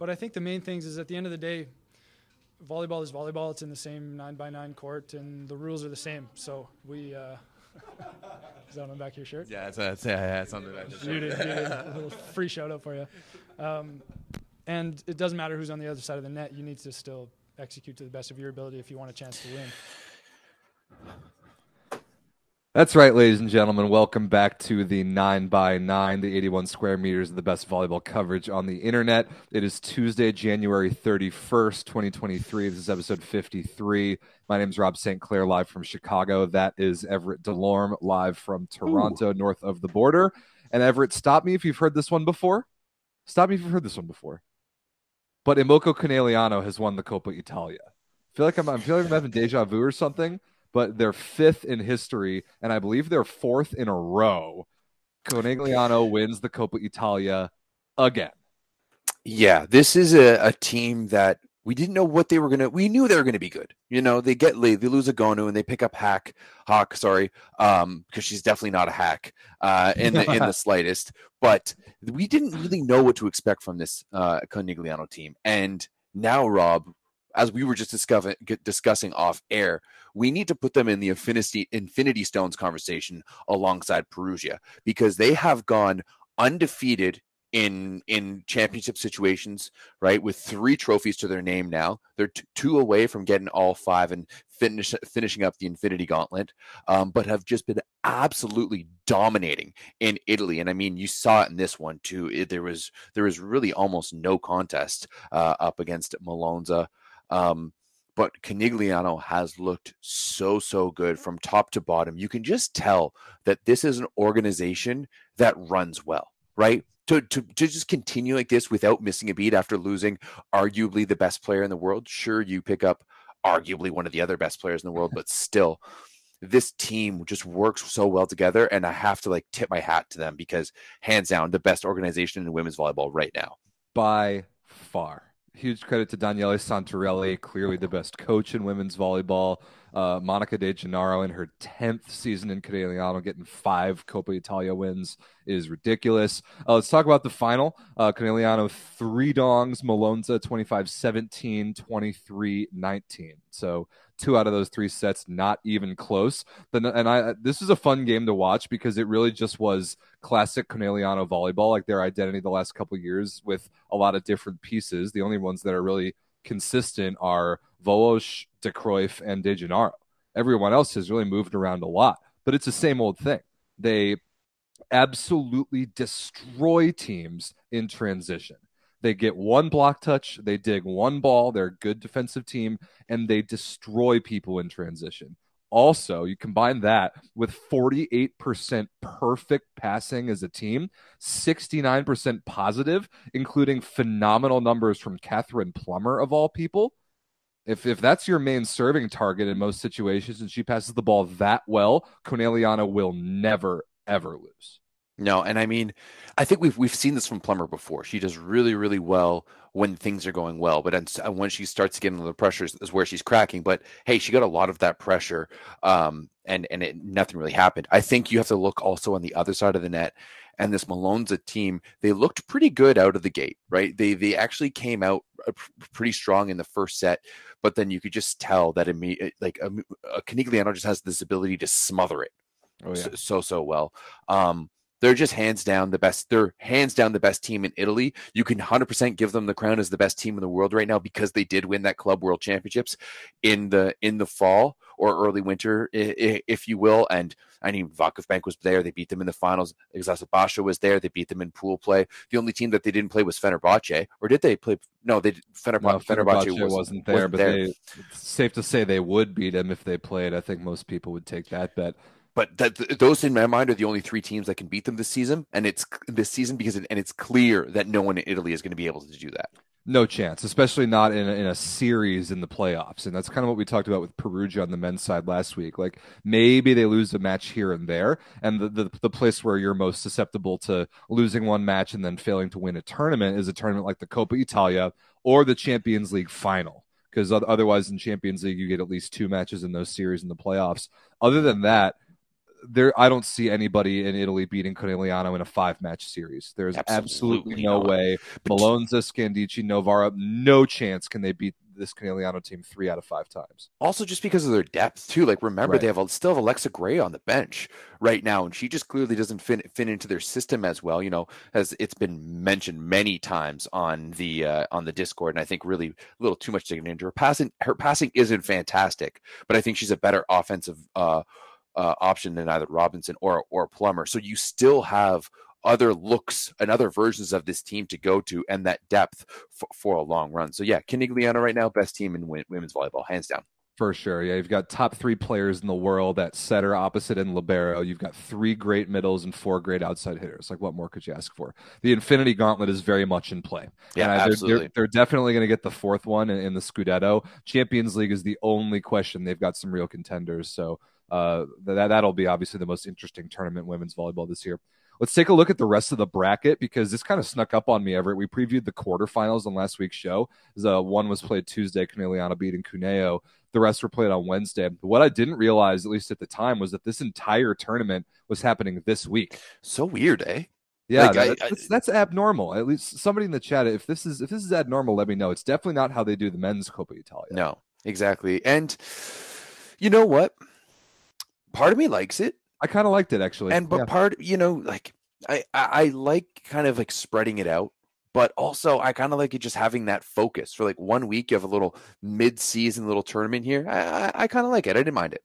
But I think the main things is at the end of the day, volleyball is volleyball. It's in the same 9x9 court, and the rules are the same. So we is that on the back of your shirt? Yeah, it's on the back of your shirt. A little free shout-out for you. And it doesn't matter who's on the other side of the net. You need to still execute to the best of your ability if you want a chance to win. That's right, ladies and gentlemen. Welcome back to the 9x9, the 81 square meters of the best volleyball coverage on the internet. It is Tuesday, January 31st, 2023. This is episode 53. My name is Rob St. Clair, live from Chicago. That is Everett Delorme, live from Toronto, north of the border. And Everett, stop me if you've heard this one before. But Imoco Conegliano has won the Coppa Italia. I feel like I'm having deja vu or something. But they're fifth in history, and I believe they're fourth in a row. Conegliano wins the Coppa Italia again. Yeah, this is a team that we didn't know what they were going to – we knew they were going to be good. You know, they get lead, they lose a Gonu, and they pick up Hack, because she's definitely not a hack in the slightest. But we didn't really know what to expect from this Conegliano team. And now, Rob – as we were just discussing off air, we need to put them in the Infinity Stones conversation alongside Perugia, because they have gone undefeated in championship situations, right? With 3 trophies to their name now. They're 2 away from getting all 5 and finishing up the Infinity Gauntlet, but have just been absolutely dominating in Italy. And I mean, you saw it in this one too. There was really almost no contest up against Malonza. But Conegliano has looked so good from top to bottom. You can just tell that this is an organization that runs well, right? To just continue like this without missing a beat after losing arguably the best player in the world. Sure, you pick up arguably one of the other best players in the world, but still, this team just works so well together. And I have to tip my hat to them, because hands down, the best organization in women's volleyball right now. By far. Huge credit to Daniele Santarelli, clearly the best coach in women's volleyball. Monica De Gennaro in her 10th season in Conegliano getting 5 Coppa Italia wins is ridiculous. Let's talk about the final. Conegliano 3 dongs, Malonza 25-17, 23-19. So 2 out of those 3 sets, not even close. This is a fun game to watch, because it really just was classic Conegliano volleyball, like their identity the last couple of years, with a lot of different pieces. The only ones that are really consistent are Volos, De Cruyff, and De Gennaro. Everyone else has really moved around a lot, but it's the same old thing. They absolutely destroy teams in transition. They get 1 block touch, they dig 1 ball, they're a good defensive team, and they destroy people in transition. Also, you combine that with 48% perfect passing as a team, 69% positive, including phenomenal numbers from Catherine Plummer, of all people. If that's your main serving target in most situations and she passes the ball that well, Conegliano will never, ever lose. No, and I mean, I think we've seen this from Plummer before. She does really, really well when things are going well, but when she starts getting the pressures is where she's cracking. But hey, she got a lot of that pressure, and nothing really happened. I think you have to look also on the other side of the net. And this Malonza team, they looked pretty good out of the gate, right? They actually came out pretty strong in the first set, but then you could just tell that Conegliano just has this ability to smother it so well. They're just hands down the best. They're hands down the best team in Italy. You can 100% give them the crown as the best team in the world right now, because they did win that Club World Championships in the fall or early winter, if you will. And I mean, Vakuf Bank was there. They beat them in the finals. Xavierce was there. They beat them in pool play. The only team that they didn't play was Fenerbahce, or did they play? No, Fenerbahce wasn't there. It's safe to say they would beat them if they played. I think most people would take that bet. But those, in my mind, are the only 3 teams that can beat them this season, and it's clear that no one in Italy is going to be able to do that. No chance, especially not in a series in the playoffs, and that's kind of what we talked about with Perugia on the men's side last week. Like, maybe they lose a match here and there, and the place where you're most susceptible to losing one match and then failing to win a tournament is a tournament like the Coppa Italia or the Champions League final. Because otherwise, in Champions League, you get at least 2 matches in those series in the playoffs. Other than that, there, I don't see anybody in Italy beating Conegliano in a 5-match series. There's absolutely no way. Malonza, Scandici, Novara, no chance can they beat this Conegliano team 3 out of 5 times. Also, just because of their depth too. Like, remember, they still have Alexa Gray on the bench right now, and she just clearly doesn't fit into their system as well. You know, as it's been mentioned many times on the Discord, and I think really a little too much taken into her passing. Her passing isn't fantastic, but I think she's a better offensive option than either Robinson or Plummer. So you still have other looks and other versions of this team to go to, and that depth for a long run. So yeah, Conegliano right now, best team in women's volleyball, hands down. For sure. Yeah, you've got top 3 players in the world at setter, opposite, and libero. You've got 3 great middles and 4 great outside hitters. Like, what more could you ask for? The Infinity Gauntlet is very much in play. Yeah, absolutely. They're definitely going to get the 4th one in the Scudetto. Champions League is the only question. They've got some real contenders. So that'll be obviously the most interesting tournament in women's volleyball this year. Let's take a look at the rest of the bracket, because this kind of snuck up on me, Everett. We previewed the quarterfinals on last week's show. The one was played Tuesday, Conegliano beating Cuneo. The rest were played on Wednesday. But what I didn't realize, at least at the time, was that this entire tournament was happening this week. So weird, eh? Yeah, like, that's abnormal. At least somebody in the chat, if this is abnormal, let me know. It's definitely not how they do the men's Coppa Italia. No, exactly. And you know what? Part of me likes it. I kind of liked it, actually. And but part, you know, like I like kind of like spreading it out, but also I kind of like it just having that focus for like one week of a little mid-season little tournament here. I kind of like it. I didn't mind it.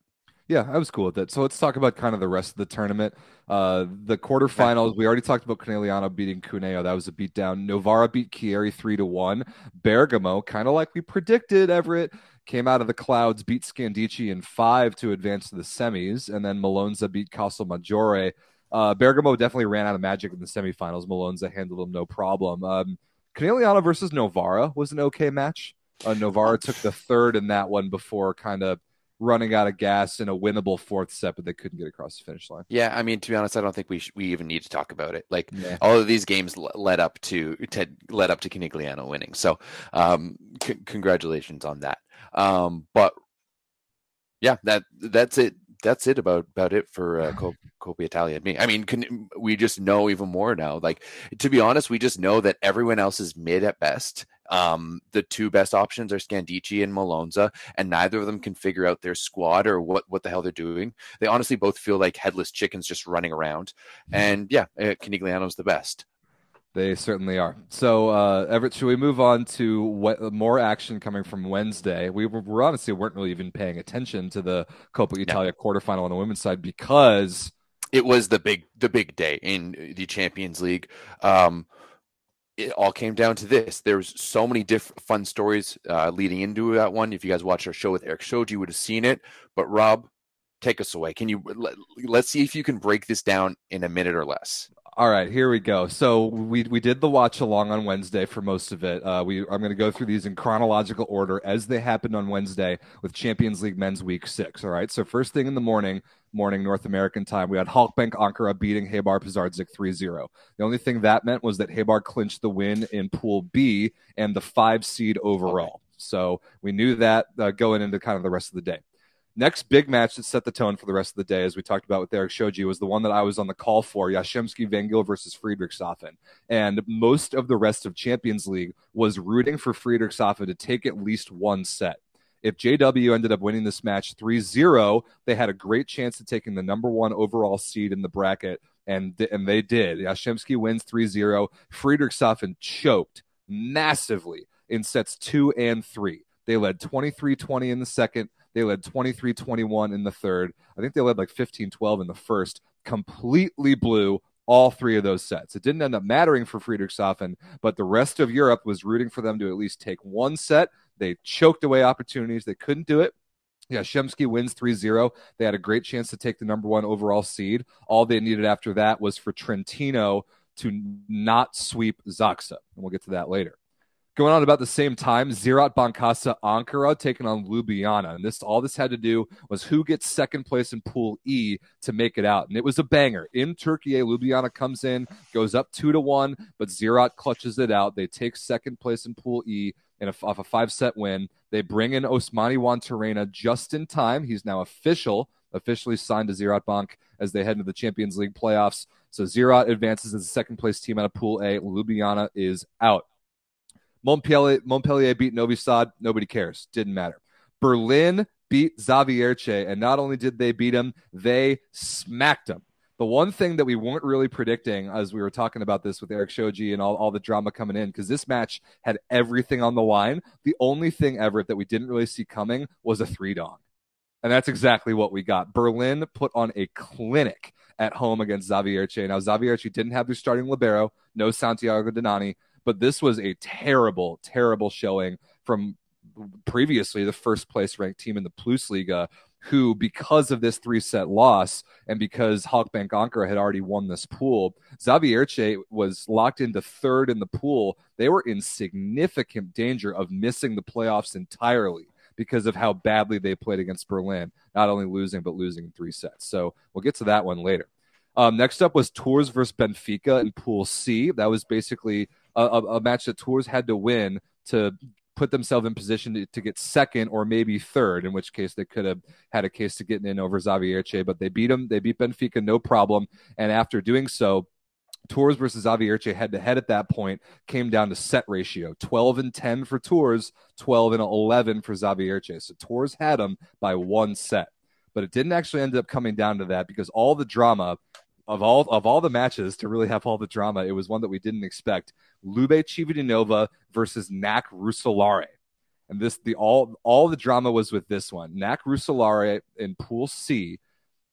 Yeah, I was cool with that. So let's talk about kind of the rest of the tournament. The quarterfinals, we already talked about Conegliano beating Cuneo. That was a beatdown. Novara beat Chieri 3-1. Bergamo, kind of like we predicted, Everett, came out of the clouds, beat Scandici in 5 to advance to the semis. And then Malonza beat Castelmaggiore. Bergamo definitely ran out of magic in the semifinals. Malonza handled them no problem. Conegliano versus Novara was an okay match. Novara took the 3rd in that one before kind of running out of gas in a winnable 4th set, but they couldn't get across the finish line. Yeah, I mean, to be honest, I don't think we even need to talk about it. Like, yeah, all of these games led up to Conegliano winning. So, congratulations on that. But yeah, that's it. That's it about it for Coppa Italia and me. I mean, we just know even more now. Like, to be honest, we just know that everyone else is mid at best. The 2 best options are Scandici and Malonza, and neither of them can figure out their squad or what the hell they're doing. They honestly both feel like headless chickens just running around. And yeah, Conegliano's the best. They certainly are. So, Everett, should we move on to more action coming from Wednesday? We honestly weren't really even paying attention to the Coppa Italia quarterfinal on the women's side because it was the big day in the Champions League. It all came down to this. There's so many different fun stories leading into that one. If you guys watched our show with Eric Shoji, you would have seen it. But Rob, take us away. Can you let's see if you can break this down in a minute or less. All right, here we go. So we did the watch along on Wednesday for most of it. I'm going to go through these in chronological order as they happened on Wednesday with Champions League Men's Week 6. All right, so first thing in the morning North American time, we had Halkbank Ankara beating Habar Pazardzik 3-0. The only thing that meant was that Habar clinched the win in Pool B and the 5 seed overall. Okay. So we knew that going into kind of the rest of the day. Next big match that set the tone for the rest of the day, as we talked about with Eric Shoji, was the one that I was on the call for, Yashemski-Vanguil versus Friedrichshafen. And most of the rest of Champions League was rooting for Friedrichshafen to take at least one set. If JW ended up winning this match 3-0, they had a great chance of taking the #1 overall seed in the bracket, and they did. Yashemski wins 3-0. Friedrichshafen choked massively in sets 2 and 3. They led 23-20 in the 2nd. They led 23-21 in the 3rd. I think they led like 15-12 in the 1st. Completely blew all 3 of those sets. It didn't end up mattering for Friedrichshafen, but the rest of Europe was rooting for them to at least take one set. They choked away opportunities. They couldn't do it. Yashemski wins 3-0. They had a great chance to take the #1 overall seed. All they needed after that was for Trentino to not sweep Zaksa, and we'll get to that later. Going on about the same time, Zirat Bankasa Ankara taking on Ljubljana. And all this had to do was who gets 2nd place in Pool E to make it out. And it was a banger. In Turkey, Ljubljana comes in, goes up 2-1, but Zirat clutches it out. They take 2nd place in Pool E off a 5-set win. They bring in Osmani Wantarena just in time. He's now official officially signed to Zirat Bank as they head into the Champions League playoffs. So Zirat advances as the second-place team out of Pool A. Ljubljana is out. Montpellier beat Novi Sad. Nobody cares. Didn't matter. Berlin beat Xavierce, and not only did they beat them, they smacked them. The one thing that we weren't really predicting as we were talking about this with Eric Shoji and all the drama coming in, because this match had everything on the line. The only thing, Everett, that we didn't really see coming was a 3-dong. And that's exactly what we got. Berlin put on a clinic at home against Xavierce. Now, Xavierce didn't have their starting libero, no Santiago Donani, but this was a terrible, terrible showing from previously the first-place ranked team in the Plus Liga, who, because of this three-set loss and because Halkbank Ankara had already won this pool, Xavierce was locked into third in the pool. They were in significant danger of missing the playoffs entirely because of how badly they played against Berlin, not only losing, but losing in three sets. So we'll get to that one later. Next up was Tours versus Benfica in Pool C. That was basically a match that Tours had to win to put themselves in position to get second or maybe third, in which case they could have had a case to getting in over Xavierce, but they beat them. They beat Benfica, no problem. And after doing so, Tours versus Xavierce head-to-head at that point came down to set ratio, 12 and 10 for Tours, 12 and 11 for Xavierce. So Tours had them by one set, but it didn't actually end up coming down to that because all the drama of all the matches to really have all the drama, it was one that we didn't expect. Lube Civitanova versus Knack Roeselare. And this all the drama was with this one. Knack Roeselare in Pool C,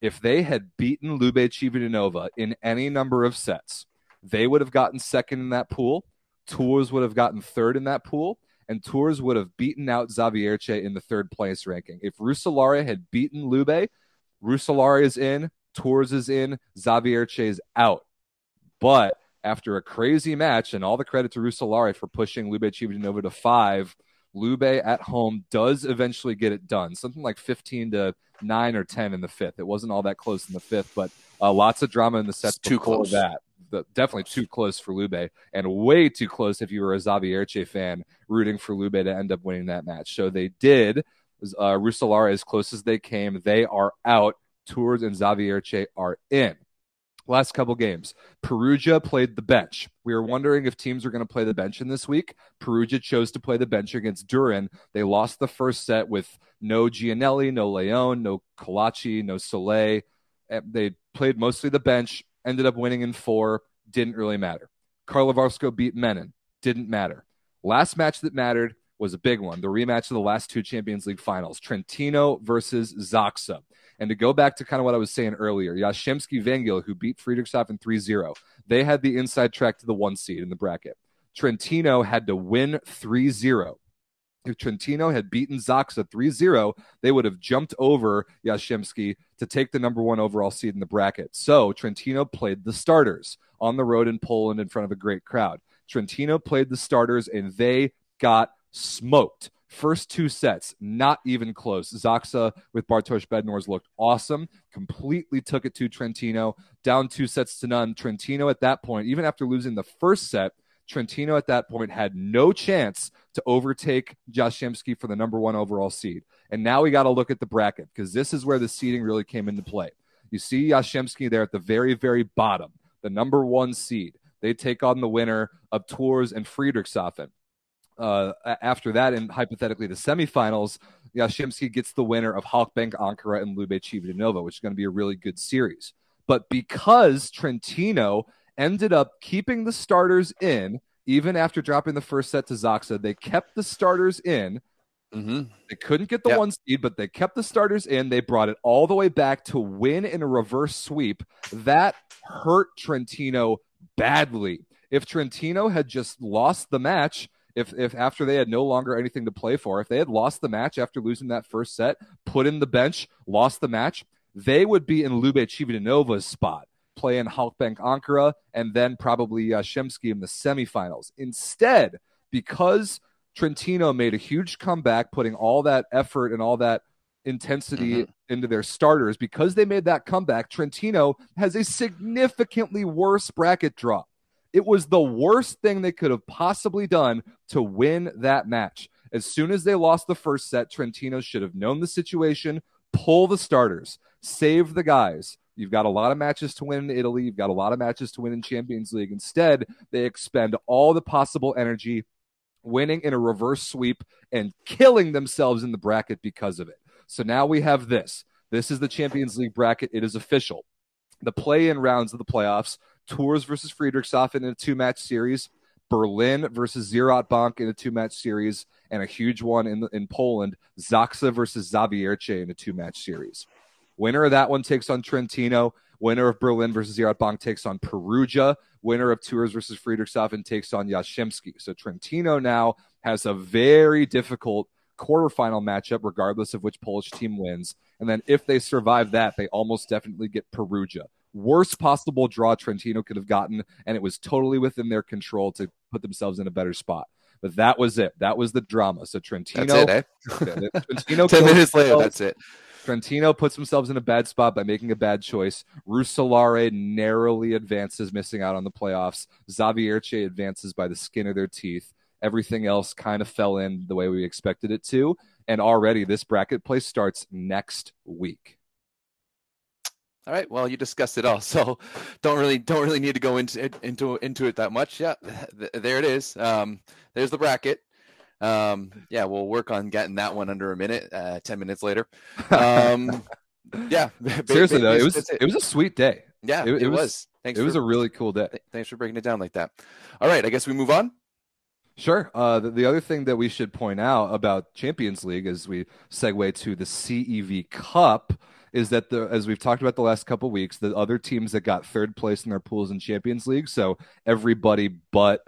if they had beaten Lube Civitanova in any number of sets, they would have gotten second in that pool, Tours would have gotten third in that pool, and Tours would have beaten out Xavierce in the third place ranking. If Roeselare had beaten Lube, Roeselare is in, Tours is in, Xavierce is out. But after a crazy match, and all the credit to Roeselare for pushing Lube Civitanova to 5, Lube at home does eventually get it done. Something like 15 to 9 or 10 in the fifth. It wasn't all that close in the fifth, but lots of drama in the sets before that. Definitely too close for Lube, and way too close if you were a Xavierce fan rooting for Lube to end up winning that match. So they did. Roeselare as close as they came. They are out. Tours and Xavierce are in. Last couple games, Perugia played the bench. We were wondering if teams were going to play the bench in this week. Perugia chose to play the bench against Turin. They lost the first set with no Gianelli, no Leon, no Colacci, no Soleil. They played mostly the bench, ended up winning in 4. Didn't really matter. Karlovarsko beat Menin. Didn't matter. Last match that mattered was a big one, the rematch of the last two Champions League finals, Trentino versus Zaksa. And to go back to kind of what I was saying earlier, Yashemski-Vanguil, who beat Friedrichshafen 3-0, they had the inside track to the 1 seed in the bracket. Trentino had to win 3-0. If Trentino had beaten Zaksa 3-0, they would have jumped over Yashemski to take the number 1 overall seed in the bracket. So Trentino played the starters on the road in Poland in front of a great crowd. Trentino played the starters, and they got smoked. First 2 sets, not even close. Zaksa with Bartosz Bednarz looked awesome, completely took it to Trentino, down 2 sets to none. Trentino at that point, even after losing the first set, Trentino at that point had no chance to overtake Yashemski for the number 1 overall seed. And now we got to look at the bracket, because this is where the seeding really came into play. You see Yashemski there at the very, very bottom, the number 1 seed. They take on the winner of Tours and Friedrichshafen. After that, and hypothetically the semifinals, Yashemski gets the winner of Halkbank Ankara and Lube Civitanova, which is going to be a really good series. But because Trentino ended up keeping the starters in, even after dropping the first set to Zaksa, they kept the starters in. They couldn't get the 1 seed, but they kept the starters in. They brought it all the way back to win in a reverse sweep. That hurt Trentino badly. If Trentino had just lost the match, If after they had no longer anything to play for, if they had lost the match after losing that first set, put in the bench, lost the match, they would be in Lube Civitanova's spot, playing Halkbank Ankara, and then probably Yashemski in the semifinals. Instead, because Trentino made a huge comeback, putting all that effort and all that intensity into their starters, because they made that comeback, Trentino has a significantly worse bracket draw. It was the worst thing they could have possibly done to win that match. As soon as they lost the first set, Trentino should have known the situation, pull the starters. Save the guys. You've got a lot of matches to win in Italy. You've got a lot of matches to win in Champions League. Instead, they expend all the possible energy winning in a reverse sweep and killing themselves in the bracket because of it. So now we have this. This is the Champions League bracket. It is official. The play-in rounds of the playoffs, Tours versus Friedrichshafen in a two-match series, Berlin versus Zirat Bank in a two-match series, and a huge one in Poland, Zaksa versus Xavierce in a two-match series. Winner of that one takes on Trentino. Winner of Berlin versus Zirat Bank takes on Perugia. Winner of Tours versus Friedrichshafen takes on Yashemski. So Trentino now has a very difficult quarterfinal matchup, regardless of which Polish team wins. And then if they survive that, they almost definitely get Perugia. Worst possible draw Trentino could have gotten, and it was totally within their control to put themselves in a better spot. But that was it. That was the drama. So Trentino... That's it, eh? Trentino 10 minutes later, that's it. Trentino puts themselves in a bad spot by making a bad choice. Roeselare narrowly advances, missing out on the playoffs. Xavierce advances by the skin of their teeth. Everything else kind of fell in the way we expected it to. And already this bracket play starts next week. All right. Well, you discussed it all, so don't really need to go into it that much. Yeah, there it is. There's the bracket. Yeah, we'll work on getting that one under a minute. 10 minutes later. Yeah. Seriously though, it was a sweet day. Yeah, it was. It was a really cool day. Thanks for breaking it down like that. All right. I guess we move on. Sure. The other thing that we should point out about Champions League as we segue to the CEV Cup is that, as we've talked about the last couple of weeks, the other teams that got third place in their pools in Champions League, so everybody but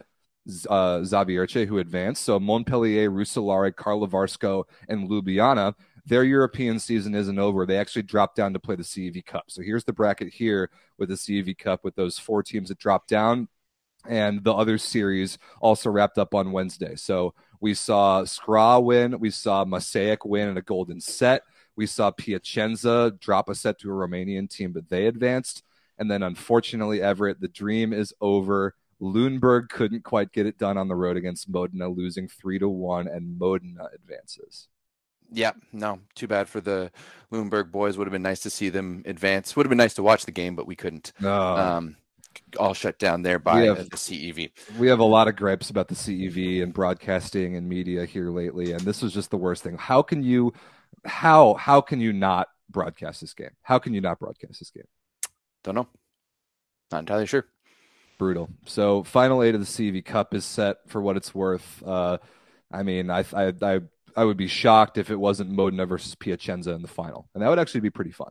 Xavierce who advanced, so Montpellier, Roeselare, Karlovarsko, and Ljubljana, their European season isn't over. They actually dropped down to play the CEV Cup. So here's the bracket here with the CEV Cup with those four teams that dropped down. And the other series also wrapped up on Wednesday. So we saw Skra win. We saw Mosaic win in a golden set. We saw Piacenza drop a set to a Romanian team, but they advanced. And then, unfortunately, Everett, the dream is over. Lundberg couldn't quite get it done on the road against Modena, losing 3-1, and Modena advances. Yeah, no, too bad for the Lundberg boys. Would have been nice to see them advance. Would have been nice to watch the game, but we couldn't. All shut down there by the CEV. We have a lot of gripes about the CEV and broadcasting and media here lately, and this was just the worst thing. How can you not broadcast this game? How can you not broadcast this game? Don't know. Not entirely sure. Brutal. So final eight of the CEV Cup is set for what it's worth. I mean, I would be shocked if it wasn't Modena versus Piacenza in the final, and that would actually be pretty fun.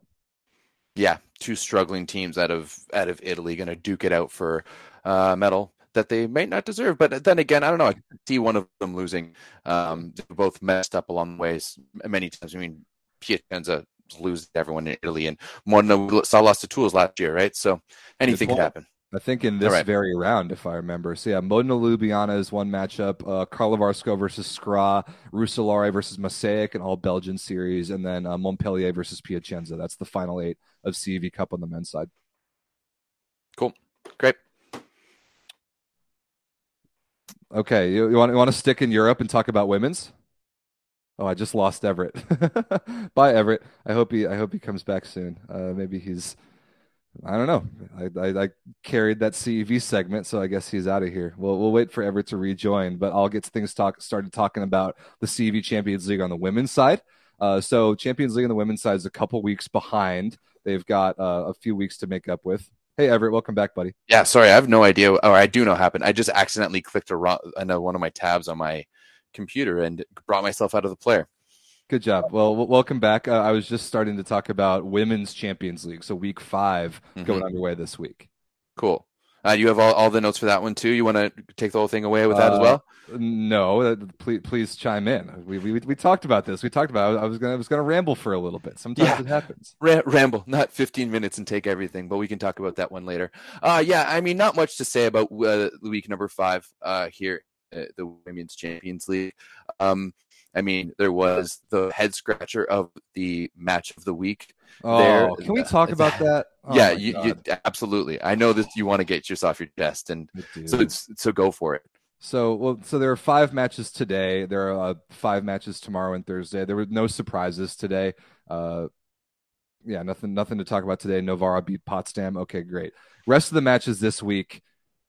Yeah, two struggling teams out of Italy going to duke it out for a medal that they may not deserve. But then again, I don't know. I see one of them losing. They both messed up along the ways many times. I mean, Piacenza loses everyone in Italy, and Modena saw lost to Tours last year, right? So anything could happen. I think in this very round, if I remember. So yeah, Modena Ljubljana is one matchup. Karlovarsko versus Skra, Roeselare versus Mosaic, an all Belgian series, and then Montpellier versus Piacenza. That's the final eight of CEV Cup on the men's side. Cool, great. Okay, you want to stick in Europe and talk about women's? Oh, I just lost Everett. Bye, Everett. I hope he comes back soon. Maybe he's. I don't know. I carried that CEV segment, so I guess he's out of here. We'll wait for Everett to rejoin, but I'll get things started talking about the CEV Champions League on the women's side. So Champions League on the women's side is a couple weeks behind. They've got a few weeks to make up with. Hey, Everett, welcome back, buddy. Yeah, sorry, I have no idea, or I do know what happened. I just accidentally clicked one of my tabs on my computer and brought myself out of the player. Good job. Well, welcome back. I was just starting to talk about Women's Champions League, so week 5 going underway this week. Cool. You have all the notes for that one too. You want to take the whole thing away with that as well? No, please chime in. We talked about this. I was gonna ramble for a little bit. Sometimes it happens. Ramble, not 15 minutes and take everything, but we can talk about that one later. Yeah, I mean, not much to say about week number 5 here, the Women's Champions League. I mean, there was the head scratcher of the match of the week. Oh, there. Can we talk about that? Oh yeah, you absolutely. I know that you want to get yours off your chest, and so go for it. So there are 5 matches today. There are 5 matches tomorrow and Thursday. There were no surprises today. yeah, nothing to talk about today. Novara beat Potsdam. Okay, great. Rest of the matches this week,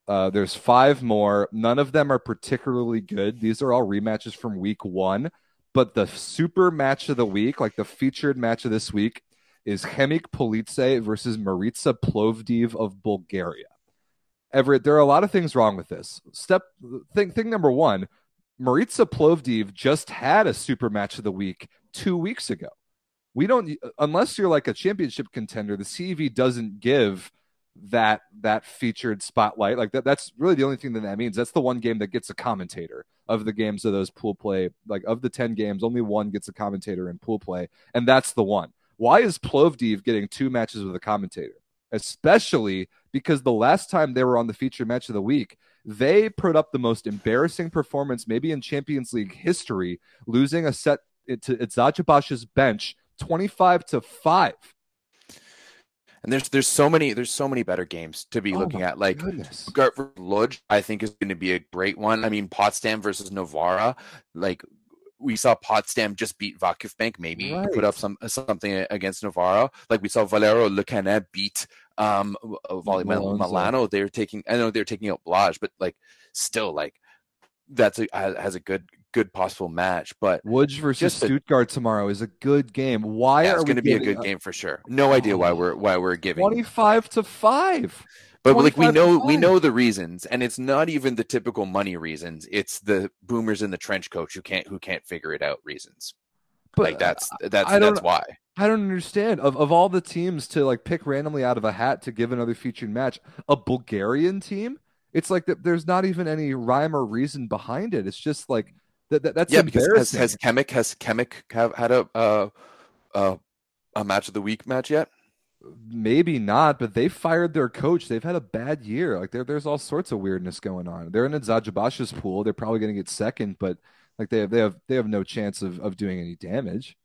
there's 5 more. None of them are particularly good. These are all rematches from week 1. But the super match of the week, like the featured match of this week, is Hemik Police versus Maritza Plovdiv of Bulgaria. Everett, there are a lot of things wrong with this. Thing number 1, Maritza Plovdiv just had a super match of the week 2 weeks ago. We don't, unless you're like a championship contender, the CEV doesn't give that featured spotlight. Like that's really the only thing that means. That's the one game that gets a commentator of the games of those pool play. Like of the 10 games, only one gets a commentator in pool play, and that's the one. Why is Plovdiv getting 2 matches with a commentator? Especially because the last time they were on the featured match of the week, they put up the most embarrassing performance maybe in Champions League history, losing a set to Itzajabash's bench 25-5. And there's so many better games to be looking at. Like Ludj, I think, is going to be a great one. I mean, Potsdam versus Novara, like we saw Potsdam just beat Vakuf Bank, maybe put up something against Novara. Like we saw Valero Lucana beat Malonza. They were taking out Blaj, but like still, like that's has a good possible match. But Łódź versus Stuttgart tomorrow is a good game. Why are we going to be a good game for sure? No idea why we're giving 25-5. But like we know the reasons, and it's not even the typical money reasons. It's the boomers in the trench coach who can't figure it out reasons. But like that's why. I don't understand. Of all the teams to like pick randomly out of a hat to give another featured match, a Bulgarian team. It's like there's not even any rhyme or reason behind it. It's just like that's embarrassing. Has Kemik had a match of the week match yet? Maybe not, but they fired their coach. They've had a bad year. Like there's all sorts of weirdness going on. They're in Itzajabash's pool. They're probably going to get second, but like they have no chance of doing any damage.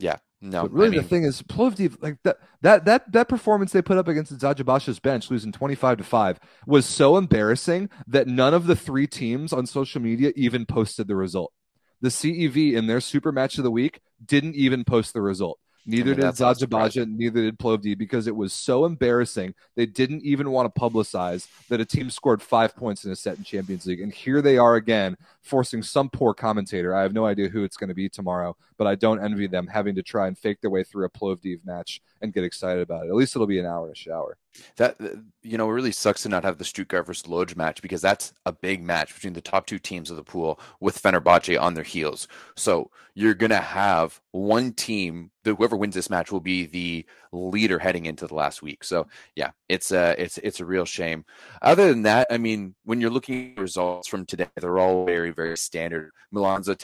Yeah, no. But really, the thing is, Plovdiv, like that performance they put up against Itzajabash's bench, losing 25-5, was so embarrassing that none of the 3 teams on social media even posted the result. The CEV in their super match of the week didn't even post the result. Neither did Zajabaja, neither did Plovdiv, because it was so embarrassing. They didn't even want to publicize that a team scored 5 points in a set in Champions League. And here they are again, forcing some poor commentator. I have no idea who it's going to be tomorrow, but I don't envy them having to try and fake their way through a Plovdiv match and get excited about it. At least it'll be an hour in a shower. That, you know, it really sucks to not have the Stuttgart versus Lodge match, because that's a big match between the top 2 teams of the pool with Fenerbahce on their heels. So you're going to have one team that whoever wins this match will be the leader heading into the last week. So yeah, it's a real shame. Other than that, I mean, when you're looking at results from today, they're all very, very standard. Malonza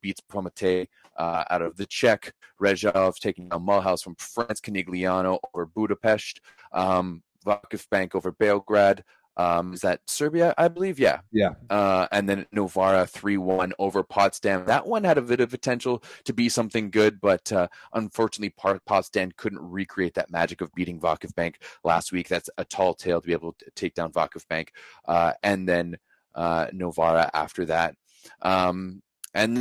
beats Promete out of the Czech, Rezhov taking down Mulhouse from France, Conegliano over Budapest, Vakuf Bank over Belgrade. Is that Serbia, I believe? Yeah. And then Novara 3-1 over Potsdam. That one had a bit of potential to be something good, but unfortunately, Potsdam couldn't recreate that magic of beating Vakuf Bank last week. That's a tall tale to be able to take down Vakuf Bank. And then Novara after that. And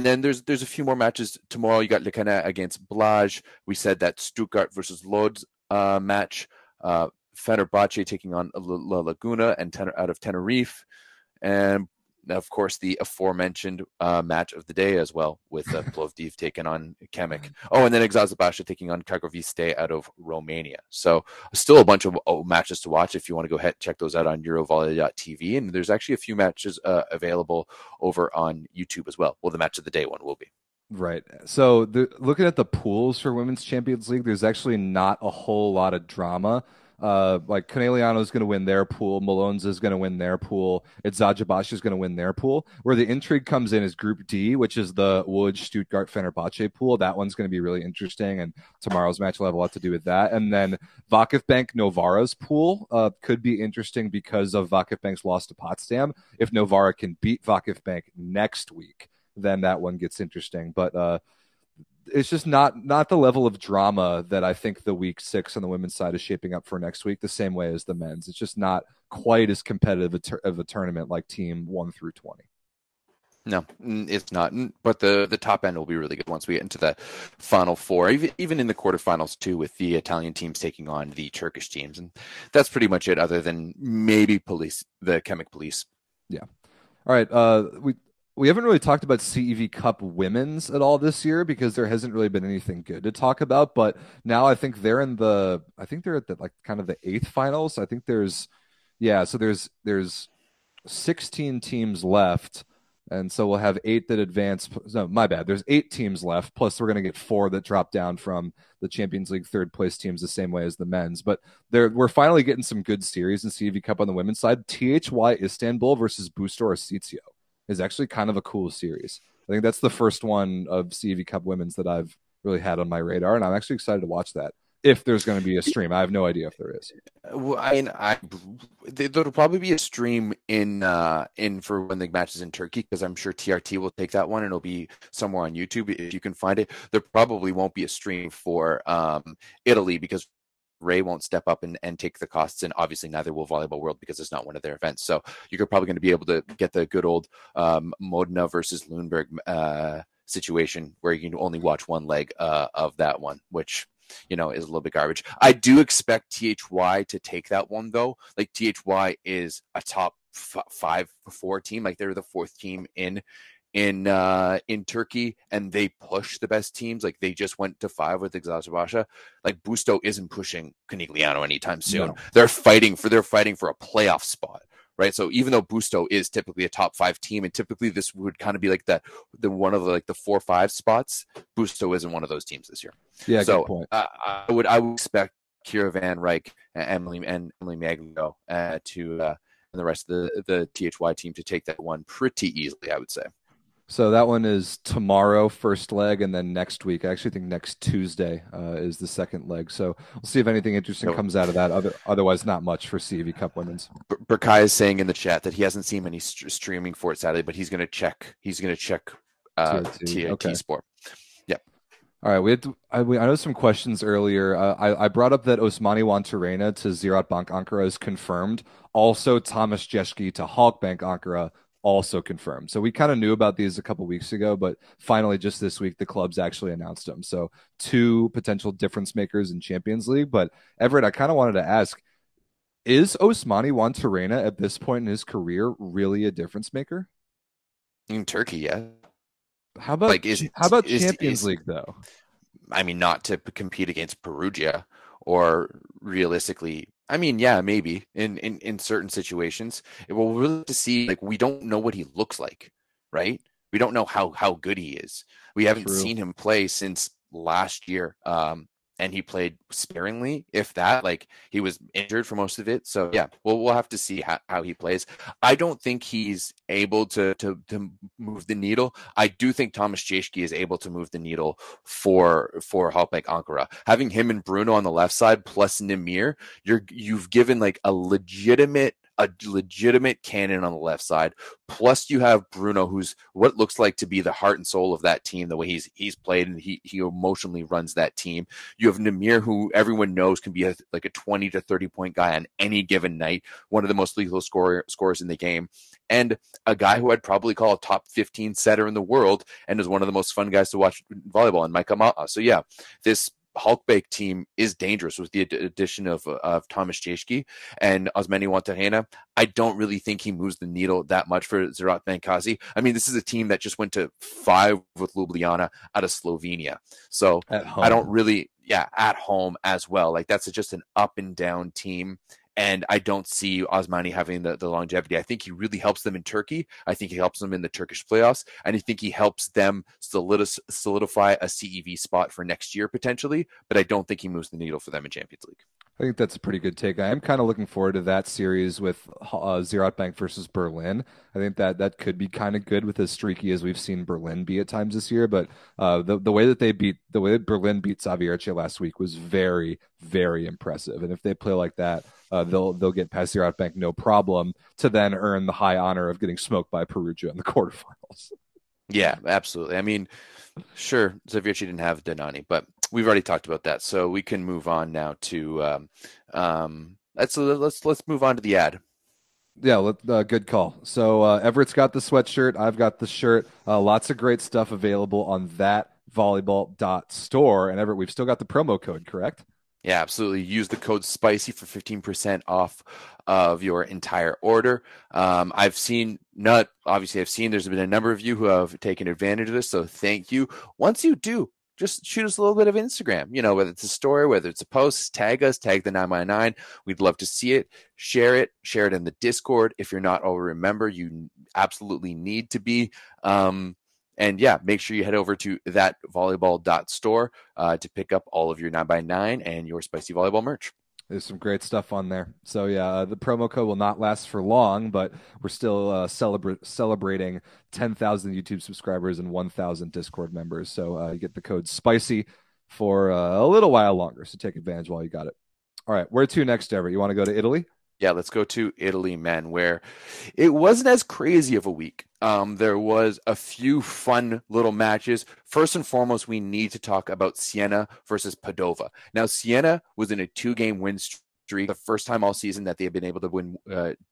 then there's a few more matches tomorrow. You got Lekana against Blaj. We said that Stuttgart versus Lodz match. Fenerbahce taking on La Laguna and out of Tenerife. And, of course, the aforementioned match of the day as well, with Plovdiv taking on Kemik. Oh, and then Itzajabasha taking on Kagroviste out of Romania. So still a bunch of matches to watch if you want to go ahead and check those out on Eurovolley.tv. And there's actually a few matches available over on YouTube as well. Well, the match of the day one will be. Right. So looking at the pools for Women's Champions League, there's actually not a whole lot of drama. Like Conegliano is going to win their pool. Malonza is going to win their pool. Itzajabasha is going to win their pool. Where the intrigue comes in is Group D, which is the Łódź, Stuttgart, Fenerbahce pool. That one's going to be really interesting, and tomorrow's match will have a lot to do with that. And then Vakuf Bank Novara's pool could be interesting because of Vakuf Bank's loss to Potsdam. If Novara can beat Vakuf Bank next week, then that one gets interesting. But it's just not the level of drama that I think the week 6 on the women's side is shaping up for next week, the same way as the men's. It's just not quite as competitive of a tournament like team 1 through 20. No, it's not. But the top end will be really good once we get into the Final Four, even in the quarterfinals, too, with the Italian teams taking on the Turkish teams. And that's pretty much it, other than maybe Police, the Hemik Police. Yeah. All right. We haven't really talked about CEV Cup women's at all this year because there hasn't really been anything good to talk about. But now I think they're in the – I think they're at the, like, kind of the eighth finals. I think there's – yeah, so there's 16 teams left. And so we'll have 8 that advance. No, my bad. There's 8 teams left. Plus, we're going to get 4 that drop down from the Champions League third place teams the same way as the men's. But we're finally getting some good series in CEV Cup on the women's side. THY Istanbul versus Bustor Asitio is actually kind of a cool series. I think that's the first one of CEV Cup women's that I've really had on my radar. And I'm actually excited to watch that. If there's going to be a stream, I have no idea if there is. Well, I mean, there'll probably be a stream in for when the match is in Turkey, because I'm sure TRT will take that one and it'll be somewhere on YouTube if you can find it. There probably won't be a stream for Italy because Ray won't step up and take the costs, and obviously neither will Volleyball World because it's not one of their events. So you're probably going to be able to get the good old Modena versus Lundberg situation where you can only watch one leg of that one, which, you know, is a little bit garbage. I do expect THY to take that one, though. Like, THY is a top 5 or 4 team. Like, they're the 4th team in Turkey, and they push the best teams. Like, they just went to 5 with Xavierce. Like, Busto isn't pushing Conegliano anytime soon. No. They're fighting for a playoff spot. Right. So even though Busto is typically a top 5 team, and typically this would kind of be like the one of the, like, the 4 or 5 spots, Busto isn't one of those teams this year. Yeah. So good point. I would expect Kira Van Rijk, Emily Maglio, and the rest of the THY team to take that one pretty easily, I would say. So that one is tomorrow, first leg, and then next week. I actually think next Tuesday is the second leg. So we'll see if anything interesting comes out of that. Otherwise, not much for CEV Cup Women's. Berkai is saying in the chat that he hasn't seen any streaming for it, sadly, but he's going to check. He's going to check TRT Sport. Yep. All right. I know some questions earlier. I brought up that Osmani Wantarena to Zirat Bank Ankara is confirmed. Also, Thomas Jeschke to Halkbank Ankara, also confirmed. So we kind of knew about these a couple weeks ago, but finally just this week the clubs actually announced them. So 2 potential difference makers in Champions League. But Everett, I kind of wanted to ask, is Osmani Wantarena at this point in his career really a difference maker? In Turkey, yeah. How about Champions League, though? I mean, not to compete against Perugia, or realistically, I mean, yeah, maybe in certain situations. We'll really have to see. Like, we don't know what he looks like, right? We don't know how good he is. We haven't seen him play since last year, and he played sparingly, if that. Like, he was injured for most of it. So yeah, we'll have to see how he plays. I don't think he's able to move the needle. I do think Thomas Jeschke is able to move the needle for Halkbank Ankara. Having him and Bruno on the left side plus Nimir, you've given like a legitimate cannon on the left side. Plus you have Bruno, who's what looks like to be the heart and soul of that team, the way he's played, and he emotionally runs that team. You have Nimir, who everyone knows can be like a 20 to 30 point guy on any given night, one of the most lethal scorers in the game, and a guy who I'd probably call a top 15 setter in the world and is one of the most fun guys to watch volleyball, and Micah Ma'a. So yeah, this Halkbank team is dangerous with the addition of Thomas Jeschke and Osmani Wantarena. I don't really think he moves the needle that much for Zirat Bankasa. I mean, this is a team that just went to 5 with Ljubljana out of Slovenia. So I don't really, at home as well. Like, that's just an up and down team. And I don't see Osmani having the longevity. I think he really helps them in Turkey. I think he helps them in the Turkish playoffs. And I think he helps them solidify a CEV spot for next year, potentially. But I don't think he moves the needle for them in Champions League. I think that's a pretty good take. I am kind of looking forward to that series with Zirat Bank versus Berlin. I think that could be kind of good with as streaky as we've seen Berlin be at times this year. But the way that Berlin beat Xavierce last week was very, very impressive. And if they play like that, they'll get past Zirat Bank no problem, to then earn the high honor of getting smoked by Perugia in the quarterfinals. Yeah, absolutely. I mean, sure, Xavierce didn't have Denani, but we've already talked about that, so we can move on now to let's move on to the ad. Good call. So Everett's got the sweatshirt. I've got the shirt. Lots of great stuff available on that volleyball.store. And Everett, we've still got the promo code, correct? Yeah, absolutely. Use the code SPICY for 15% off of your entire order. I've seen there's been a number of you who have taken advantage of this, so thank you. Once you do, just shoot us a little bit of Instagram, whether it's a story, whether it's a post, tag us, tag the 9x9. We'd love to see it. Share it in the Discord. If you're not already, remember, you absolutely need to be. And yeah, make sure you head over to that volleyball.store to pick up all of your 9x9 and your spicy volleyball merch. There's some great stuff on there. So yeah, the promo code will not last for long, but we're still celebrating 10,000 YouTube subscribers and 1,000 Discord members. So you get the code SPICY for a little while longer. So take advantage while you got it. All right, where to next, Everett? You want to go to Italy? Yeah, let's go to Italy, man, where it wasn't as crazy of a week. There was a few fun little matches. First and foremost, we need to talk about Siena versus Padova. Now, Siena was in a 2-game win streak, the first time all season that they've been able to win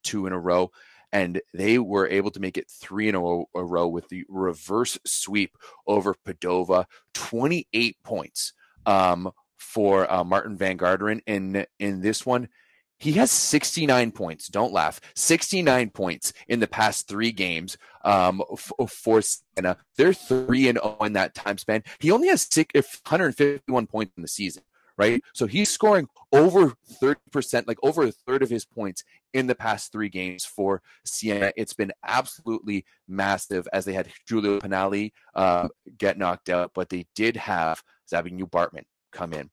2 in a row. And they were able to make it 3 in a row with the reverse sweep over Padova. 28 points for Martin van Garderen in this one. He has 69 points. Don't laugh. 69 points in the past 3 games for Siena. They're 3-0 in that time span. He only has 151 points in the season, right? So he's scoring over 30%, like over a third of his points in the past 3 games for Siena. It's been absolutely massive as they had Giulio Panali get knocked out, but they did have Zabigniew Bartman come in.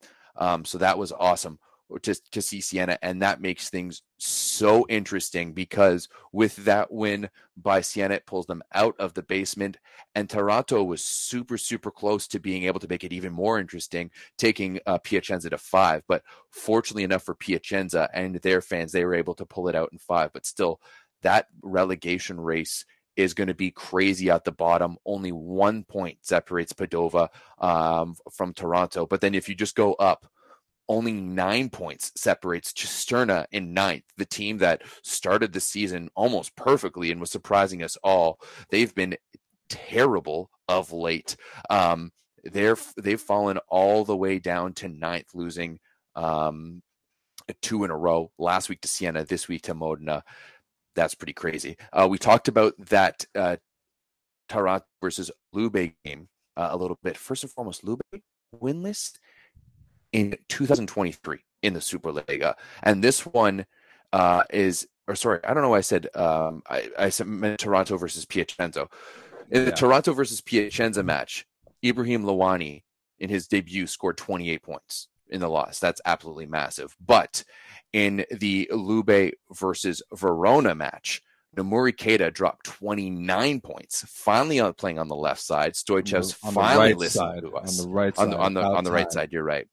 So that was awesome to see Siena, and that makes things so interesting because with that win by Siena, it pulls them out of the basement, and Taranto was super, super close to being able to make it even more interesting, taking Piacenza to 5, but fortunately enough for Piacenza and their fans, they were able to pull it out in 5, but still, that relegation race is going to be crazy at the bottom. Only 1 point separates Padova from Taranto, but then if you just go up, only 9 points separates Cisterna in 9th, the team that started the season almost perfectly and was surprising us all. They've been terrible of late. They've fallen all the way down to 9th, losing 2 in a row. Last week to Siena, this week to Modena. That's pretty crazy. We talked about that Taranto versus Lube game a little bit. First and foremost, Lube winless in 2023 in the Superliga. And this one I don't know why I said, I meant Taranto versus Piacenza. In the Taranto versus Piacenza match, Ibrahim Lawani in his debut scored 28 points in the loss. That's absolutely massive. But in the Lube versus Verona match, Namuri Keita dropped 29 points, finally playing on the left side. Stoichev's finally listened to us. On the right side. On the right side, you're right.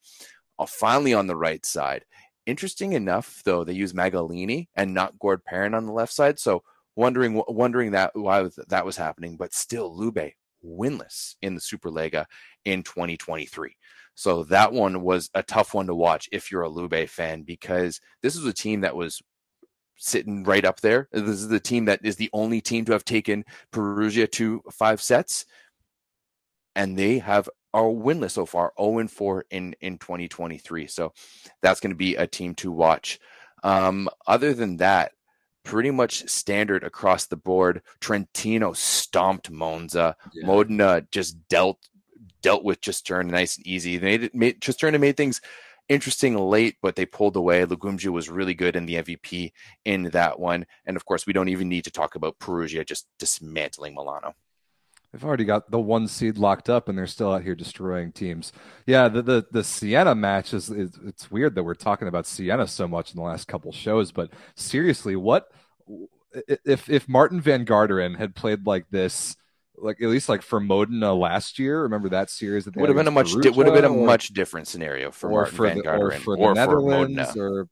Finally on the right side. Interesting enough, though, they use Magalini and not Gord Perrin on the left side. So wondering why that was happening. But still, Lube winless in the Superliga in 2023. So that one was a tough one to watch if you're a Lube fan, because this is a team that was sitting right up there. This is the team that is the only team to have taken Perugia to 5 sets. And they are winless so far, 0-4 in 2023. So that's going to be a team to watch. Other than that, pretty much standard across the board. Trentino stomped Monza. Yeah. Modena just dealt with Cisterna nice and easy. Cisterna made things interesting late, but they pulled away. Lugumji was really good in the MVP in that one. And of course, we don't even need to talk about Perugia just dismantling Milano. They've already got the 1 seed locked up, and they're still out here destroying teams. Yeah, the Siena match is it's weird that we're talking about Siena so much in the last couple shows, but seriously, what if Martin van Garderen had played like this, like at least like for Modena last year? Remember that series that they would have been a much different scenario for Martin van Garderen or for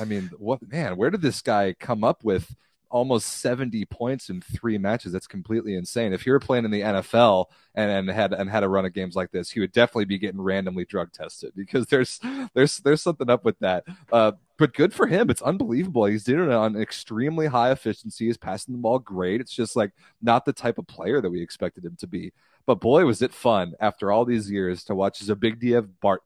Modena. Where did this guy come up with almost 70 points in 3 matches. That's completely insane. If you were playing in the NFL and had a run of games like this, you would definitely be getting randomly drug tested, because there's something up with that. But good for him. It's unbelievable. He's doing it on extremely high efficiency. He's passing the ball great. It's just like not the type of player that we expected him to be. But boy, was it fun after all these years to watch as a big DF Barton.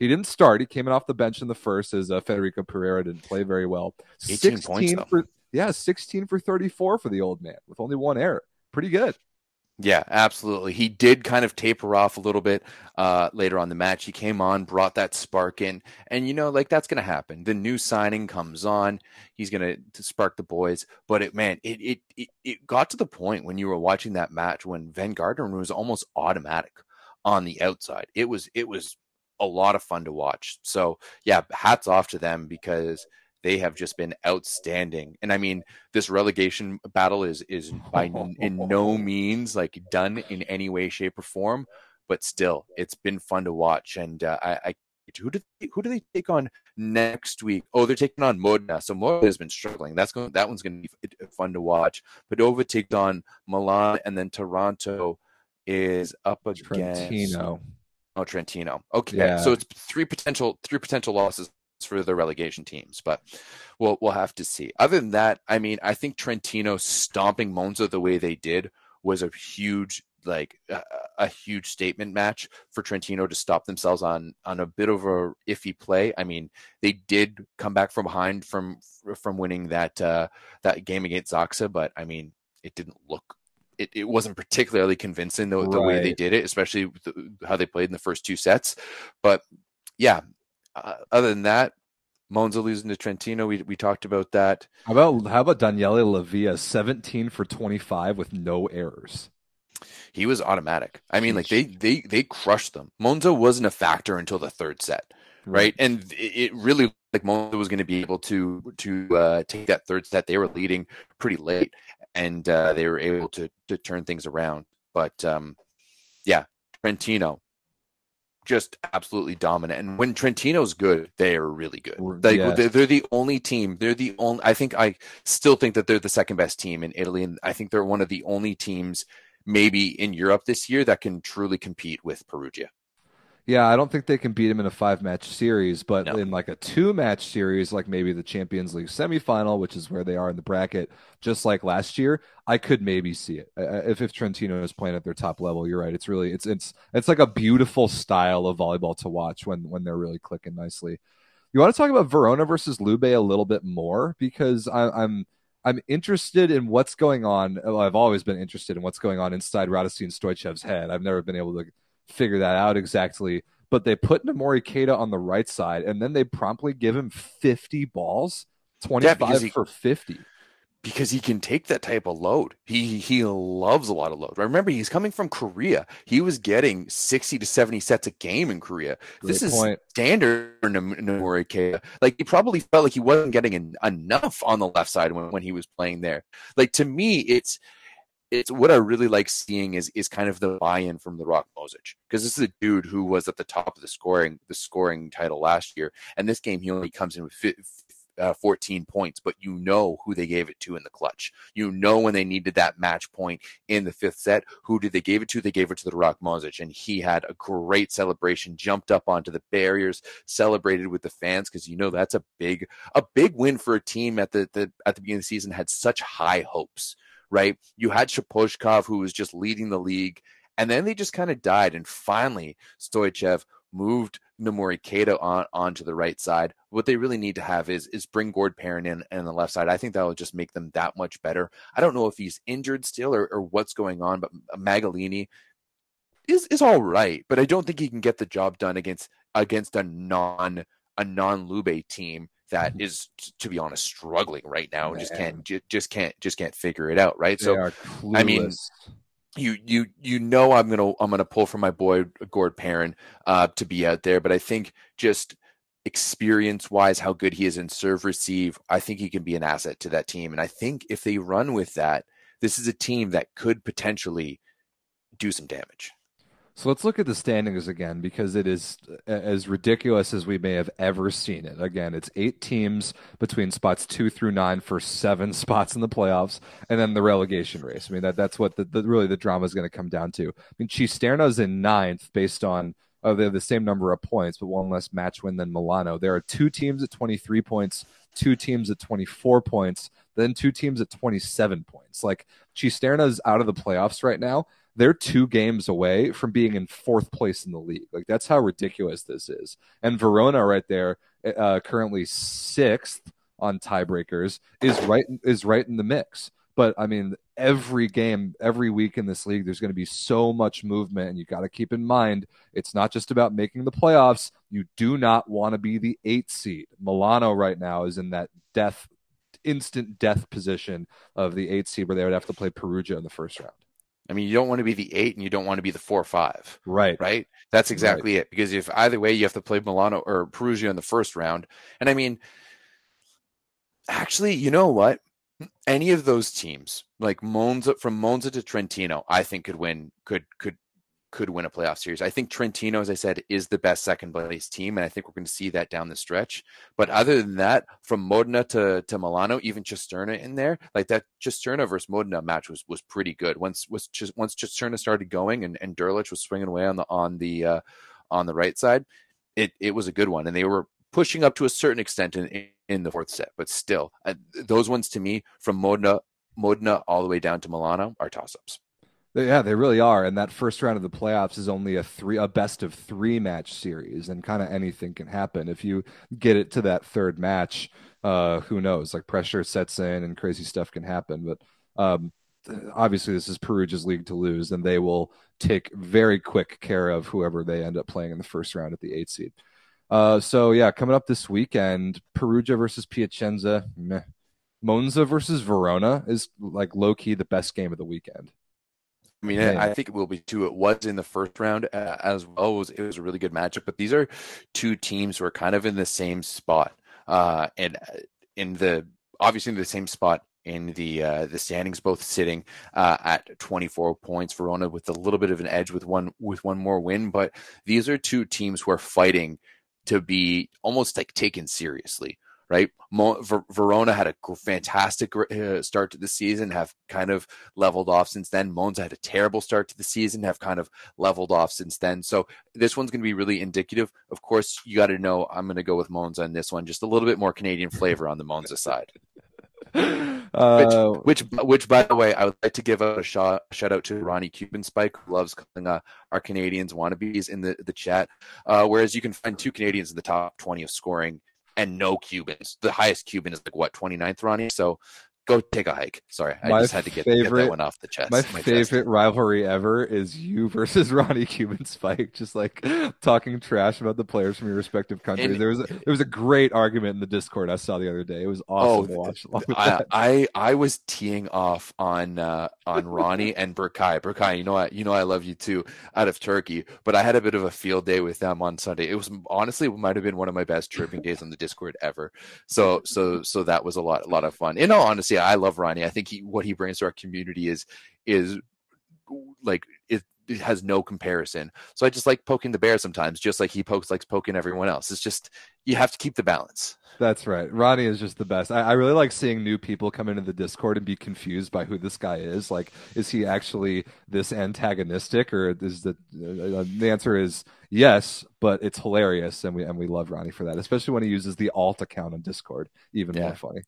He didn't start. He came in off the bench in the first, as Federico Pereira didn't play very well. 16 points, though. 16 for 34 for the old man with only 1 error. Pretty good. Yeah, absolutely. He did kind of taper off a little bit later on the match. He came on, brought that spark in, and that's going to happen. The new signing comes on. He's going to spark the boys. But it got to the point when you were watching that match when Van Garderen was almost automatic on the outside. It was a lot of fun to watch. So yeah, hats off to them, because they have just been outstanding. And I mean, this relegation battle is by in no means like done in any way, shape, or form, but still, it's been fun to watch. And who do they take on next week? Oh, they're taking on Modena. So Modena has been struggling. That one's going to be fun to watch. Padova takes on Milan, and then Toronto is up against Trentino. Oh, Trentino. Okay, yeah. So it's three potential losses for the relegation teams, but we'll have to see. Other than that, I mean, I think Trentino stomping Monza the way they did was a huge, huge statement match for Trentino to stop themselves on a bit of a iffy play. I mean, they did come back from behind from winning that game against Zaksa, but I mean, it didn't look. It wasn't particularly convincing the way they did it, especially with how they played in the first 2 sets. But yeah. Other than that, Monza losing to Trentino. We talked about that. How about Daniele Lavia, 17 for 25 with no errors? He was automatic. I mean, they crushed them. Monza wasn't a factor until the 3rd set, right? And it really Monza was going to be able to take that 3rd set. They were leading pretty late, and they were able to turn things around. But yeah, Trentino, just absolutely dominant. And when Trentino's good, they are really good. They're the only team. I still think that they're the 2nd best team in Italy. And I think they're one of the only teams maybe in Europe this year that can truly compete with Perugia. Yeah, I don't think they can beat him in a 5-match series, but in a 2-match series, like maybe the Champions League semifinal, which is where they are in the bracket, just like last year, I could maybe see it. If Trentino is playing at their top level, you're right. It's really it's like a beautiful style of volleyball to watch when they're really clicking nicely. You want to talk about Verona versus Lube a little bit more, because I'm interested in what's going on. Well, I've always been interested in what's going on inside Radostin Stoichev's head. I've never been able to figure that out exactly, but they put Namori Keita on the right side, and then they promptly give him 50 balls, 25 for 50. Because he can take that type of load. He loves a lot of load. Remember, he's coming from Korea. He was getting 60 to 70 sets a game in Korea. Great this point. Is standard for Namori Keita. He probably felt like he wasn't getting enough on the left side when he was playing there. To me, it's what I really like seeing is kind of the buy-in from the Rock Mosic, because this is a dude who was at the top of the scoring title last year, and this game he only comes in with 14 points, but who they gave it to in the clutch. When they needed that match point in the 5th set, who did they give it to? They gave it to the Rock Mosic, and he had a great celebration, jumped up onto the barriers, celebrated with the fans, because that's a big win for a team at the beginning of the season had such high hopes. Right, you had Shaposhkov, who was just leading the league, and then they just kind of died. And finally, Stoichev moved Namori Keita onto the right side. What they really need to have is bring Gord Perrin in on the left side. I think that will just make them that much better. I don't know if he's injured still or what's going on, but Magallini is all right, but I don't think he can get the job done against a non Lube team that is, to be honest, struggling right now and just can't figure it out, right? They so, I mean, I'm gonna pull for my boy Gord Perrin to be out there, but I think just experience-wise, how good he is in serve receive, I think he can be an asset to that team, and I think if they run with that, this is a team that could potentially do some damage. So let's look at the standings again, because it is as ridiculous as we may have ever seen it. Again, it's 8 teams between spots 2 through 9 for 7 spots in the playoffs, and then the relegation race. I mean, that's what really the drama is going to come down to. I mean, Cisterna's in 9th based on they have the same number of points, but one less match win than Milano. There are 2 teams at 23 points, 2 teams at 24 points, then 2 teams at 27 points. Like, Cisterna's out of the playoffs right now. They're 2 games away from being in 4th place in the league. Like, that's how ridiculous this is. And Verona right there, currently 6th on tiebreakers, is right in the mix. But I mean, every game, every week in this league, there's going to be so much movement, and you got to keep in mind, it's not just about making the playoffs. You do not want to be the 8th seed. Milano right now is in that instant death position of the 8th seed, where they would have to play Perugia in the first round. I mean, you don't want to be the 8 and you don't want to be the 4 or 5. Right. That's exactly it. Because if either way, you have to play Milano or Perugia in the first round. And I mean, actually, you know what? Any of those teams, like Monza, from Monza to Trentino, I think could win a playoff series. I think Trentino, as I said, is the best second place team, and I think we're going to see that down the stretch. But other than that, from Modena to Milano, even Cisterna in there, like that Cisterna versus Modena match was pretty good. Once Cisterna started going and Derlich was swinging away on the right side, it was a good one, and they were pushing up to a certain extent in the fourth set. But still, those ones to me, from Modena all the way down to Milano, are toss-ups. Yeah, they really are. And that first round of the playoffs is only a best-of-3 match series, and kind of anything can happen. If you get it to that third match, who knows? Like, pressure sets in and crazy stuff can happen. But obviously, this is Perugia's league to lose, and they will take very quick care of whoever they end up playing in the first round at the 8th seed. So, yeah, coming up this weekend, Perugia versus Piacenza, meh. Monza versus Verona is, like, low-key the best game of the weekend. I mean, yeah. I think it will be too. It was in the first round as well. It was a really good matchup. But these are 2 teams who are kind of in the same spot, and obviously in the same spot in the standings, both sitting at 24 points. Verona with a little bit of an edge with one more win, but these are 2 teams who are fighting to be almost like taken seriously. Right, Verona had a fantastic start to the season, have kind of leveled off since then. Monza had a terrible start to the season, have kind of leveled off since then. So this one's going to be really indicative. Of course, you got to know I'm going to go with Monza on this one. Just a little bit more Canadian flavor on the Monza side. Which, by the way, I would like to give a shout out to Ronnie Cuban Spike, who loves calling our Canadians wannabes in the chat. Whereas you can find 2 Canadians in the top 20 of scoring. And no Cubans. The highest Cuban is like, what, 29th, Ronnie? So go take a hike. Sorry, I just had to get that one off the chest. My favorite rivalry ever is you versus Ronnie Cuban Spike, just like talking trash about the players from your respective countries. And there was a great argument in the Discord I saw the other day. It was awesome to watch. I was teeing off on Ronnie and Berkay. Berkay, you know I love you too, out of Turkey, but I had a bit of a field day with them on Sunday. It was honestly might have been one of my best chirping days on the Discord ever. So that was a lot of fun. In all honesty, I love Ronnie. I think what he brings to our community is like it has no comparison. So I just like poking the bear sometimes, just like he likes poking everyone else. It's just, you have to keep the balance. That's right. Ronnie is just the best. I really like seeing new people come into the Discord and be confused by who this guy is. Like, is he actually this antagonistic, or is the answer is yes, but it's hilarious, and we love Ronnie for that, especially when he uses the alt account on Discord. Even more funny.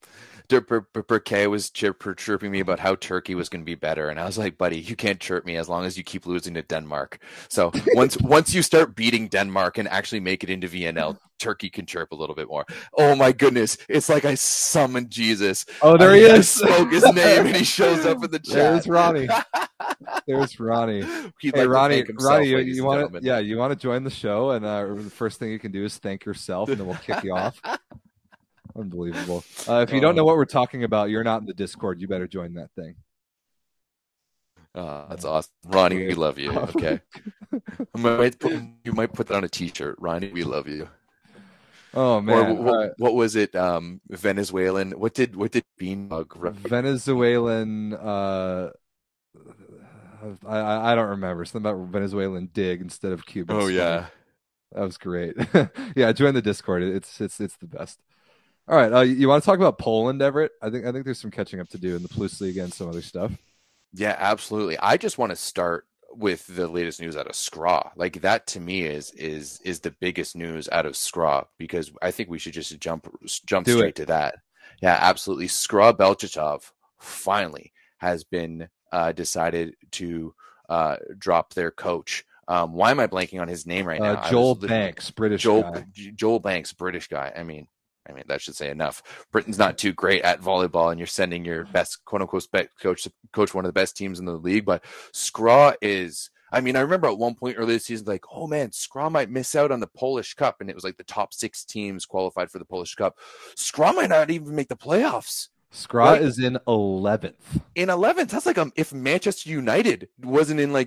Berkay was chirping me about how Turkey was going to be better, and I was like, buddy, you can't chirp me as long as you keep losing to Denmark. So once you start beating Denmark and actually make it into VNL, Turkey can chirp a little bit more. Oh my goodness, it's like I summoned Jesus. Oh, there he is. I spoke his name and he shows up in the chat. There's Ronnie. Hey, Ronnie, you want to join the show, and the first thing you can do is thank yourself, and then we'll kick you off. Unbelievable. If you don't know what we're talking about, you're not in the Discord. You better join that thing. That's awesome, Ronnie. We love you. Okay, you might put that on a T-shirt, Ronnie. We love you. Oh man! Or what was it? Venezuelan. What did Beanbug? Venezuelan. I don't remember. Something about Venezuelan dig instead of Cuban. Oh, yeah. That was great. Yeah, join the Discord. It's the best. All right. You want to talk about Poland, Everett? I think there's some catching up to do in the Plus League and some other stuff. Yeah, absolutely. I just want to start with the latest news out of Skra. Like, that to me is the biggest news out of Skra, because I think we should just jump do straight it. To that. Yeah, absolutely. Skra Belchikov finally has been decided to drop their coach. Why am I blanking on his name right now? Joel Banks, British guy. I mean, that should say enough. Britain's not too great at volleyball, and you're sending your best, quote unquote, coach one of the best teams in the league. But Skra is, I mean, I remember at one point earlier this season, like, oh man, Skra might miss out on the Polish Cup. And it was like the top 6 teams qualified for the Polish Cup. Skra might not even make the playoffs. Skra is in 11th. That's like if Manchester United wasn't one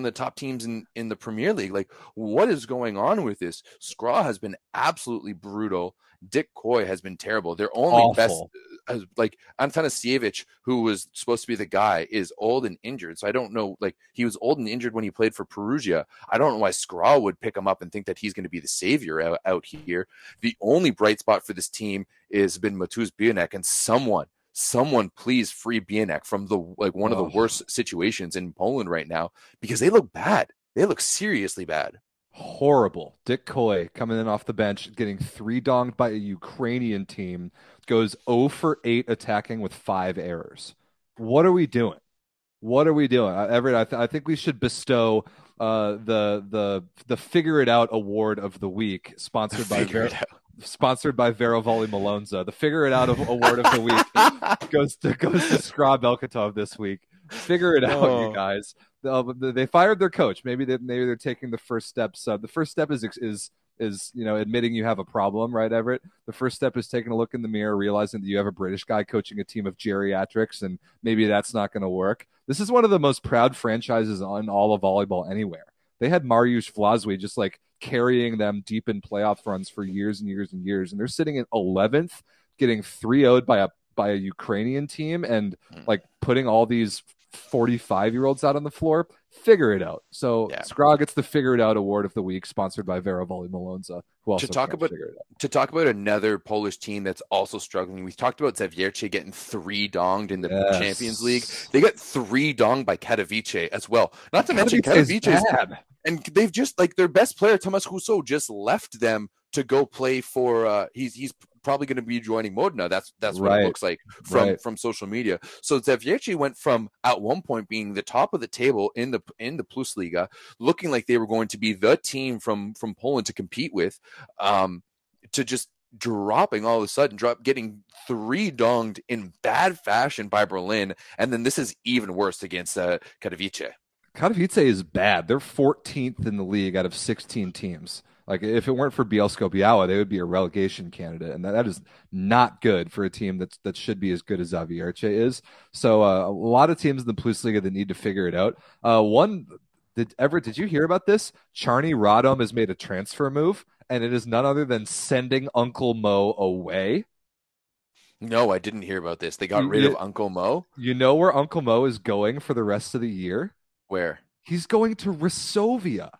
of the top teams in the Premier League. Like, what is going on with this? Skra has been absolutely brutal. Dick Coy has been terrible. Their only awful. Best, like Antanasiewicz, who was supposed to be the guy, is old and injured. So I don't know. Like, he was old and injured when he played for Perugia. I don't know why Skra would pick him up and think that he's going to be the savior out here. The only bright spot for this team has been Mateusz Bienek, and someone please free Bienek from one of the worst situations in Poland right now, because they look bad. They look seriously bad. Horrible. Dick Coy coming in off the bench, getting 3 donged by a Ukrainian team, goes 0 for 8 attacking with 5 errors. What are we doing? Everett, I think we should bestow the Figure It Out Award of the Week, sponsored by Vero Volley Malonza. The Figure It Out Award of the Week goes to Skra Belchikov this week. Figure it out, you guys. They fired their coach. Maybe they're taking the first steps. The first step is admitting you have a problem, right, Everett? The first step is taking a look in the mirror, realizing that you have a British guy coaching a team of geriatrics, and maybe that's not going to work. This is one of the most proud franchises on all of volleyball anywhere. They had Mariusz Wlazły just like carrying them deep in playoff runs for years and years and years, and they're sitting in 11th, getting 3-0'd by a Ukrainian team, and like putting all these 45-year-olds out on the floor. Figure it out. So yeah. Skra gets the Figure It Out Award of the Week, sponsored by Vero Volley Malonza, who also to talk about another Polish team that's also struggling. We've talked about Xavierce getting 3 donged in the Champions League. They got 3 donged by Katowice as well. Not to mention Katowice bad. And they've just like their best player, Tomasz Huso, just left them to go play for he's probably going to be joining Modena. That's what it looks like from social media. So Xavierce went from at one point being the top of the table in the Plus Liga, looking like they were going to be the team from Poland to compete with, to just dropping all of a sudden, getting 3 donged in bad fashion by Berlin, and then this is even worse against Katowice. Katowice is bad. They're 14th in the league out of 16 teams. Like, if it weren't for Bielsko-Biała, they would be a relegation candidate, and that is not good for a team that should be as good as Xavierce is. So a lot of teams in the Plus Liga that need to figure it out. Everett, did you hear about this? Czarny Radom has made a transfer move, and it is none other than sending Uncle Mo away. No, I didn't hear about this. They got rid of Uncle Mo? You know where Uncle Mo is going for the rest of the year? Where? He's going to Resovia.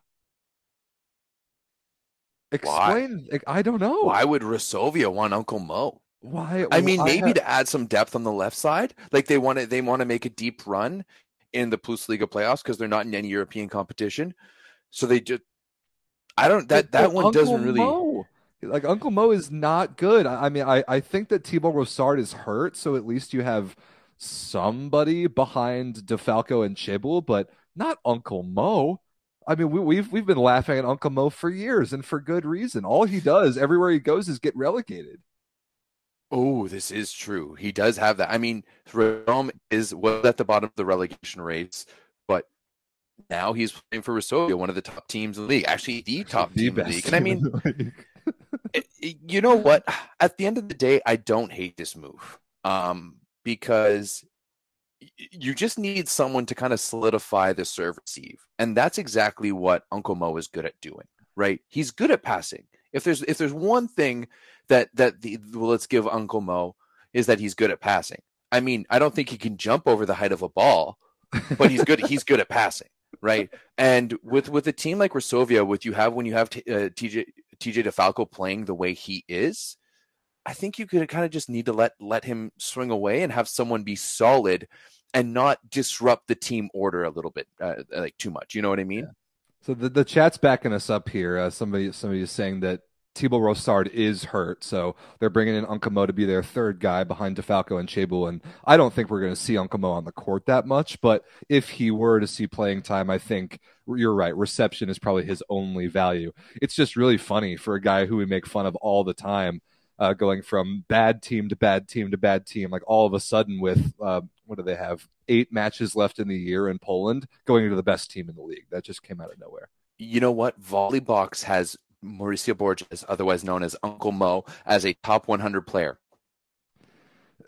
Explain. Why? I don't know. Why would Resovia want Uncle Mo? Why? I mean, maybe to add some depth on the left side. Like, they want to make a deep run in the Plus Liga playoffs because they're not in any European competition. So they just, I don't. That one doesn't really. Mo. Like, Uncle Mo is not good. I mean, I think that Thibaut Rosard is hurt, so at least you have somebody behind DeFalco and Chebul, but not Uncle Mo. I mean, we've been laughing at Uncle Mo for years, and for good reason. All he does everywhere he goes is get relegated. Oh, this is true. He does have that. I mean, Rome was at the bottom of the relegation rates, but now he's playing for Resovia, one of the top teams in the league. Actually, the top team in the league. And I mean, you know what? At the end of the day, I don't hate this move because you just need someone to kind of solidify the serve receive. And that's exactly what Uncle Mo is good at doing, right? He's good at passing. If there's one thing let's give Uncle Mo, is that he's good at passing. I mean, I don't think he can jump over the height of a ball, but he's good. He's good at passing, right? And with a team like Resovia, TJ DeFalco playing the way he is, I think you could kind of just need to let him swing away and have someone be solid and not disrupt the team order a little bit, like too much. You know what I mean? Yeah. So the chat's backing us up here. Somebody is saying that Thibaut Rosard is hurt, so they're bringing in Unkamo to be their third guy behind DeFalco and Chebu, and I don't think we're going to see Unkamo on the court that much, but if he were to see playing time, I think you're right, reception is probably his only value. It's just really funny for a guy who we make fun of all the time, going from bad team to bad team to bad team, like all of a sudden with, what do they have, 8 matches left in the year in Poland, going into the best team in the league. That just came out of nowhere. You know what? Volleybox has Mauricio Borges, otherwise known as Uncle Mo, as a top 100 player.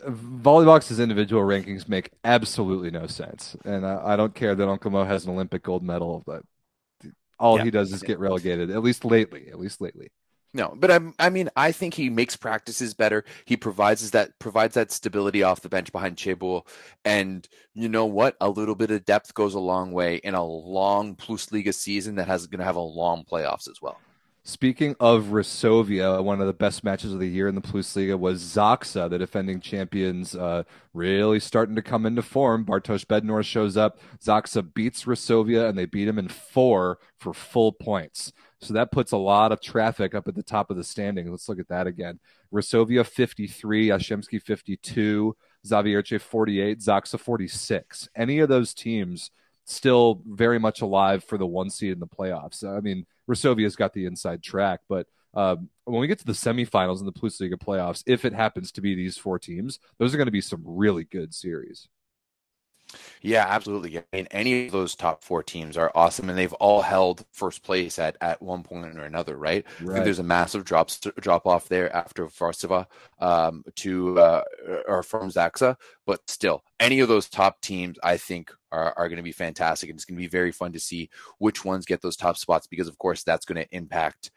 Volleybox's individual rankings make absolutely no sense. And I don't care that Uncle Mo has an Olympic gold medal, but all he does is get relegated, at least lately. No, but I think he makes practices better. He provides that stability off the bench behind Chebul. And you know what? A little bit of depth goes a long way in a long Plus Liga season that has going to have a long playoffs as well. Speaking of Resovia, one of the best matches of the year in the Plus Liga was Zaksa, the defending champions, really starting to come into form. Bartosz Bednarz shows up. Zaksa beats Resovia, and they beat him in 4 for full points. So that puts a lot of traffic up at the top of the standing. Let's look at that again. Resovia 53, Yashemski 52, Xavierce 48, Zaksa 46. Any of those teams still very much alive for the 1 seed in the playoffs. I mean, Resovia's got the inside track, but when we get to the semifinals in the Plus Liga playoffs, if it happens to be these 4 teams, those are going to be some really good series. Yeah, absolutely. I mean, any of those top 4 teams are awesome, and they've all held first place at one point or another, right? Right. I think there's a massive drop off there after Varsava to from Zaksa, but still, any of those top teams, I think, are going to be fantastic, and it's going to be very fun to see which ones get those top spots because, of course, that's going to impact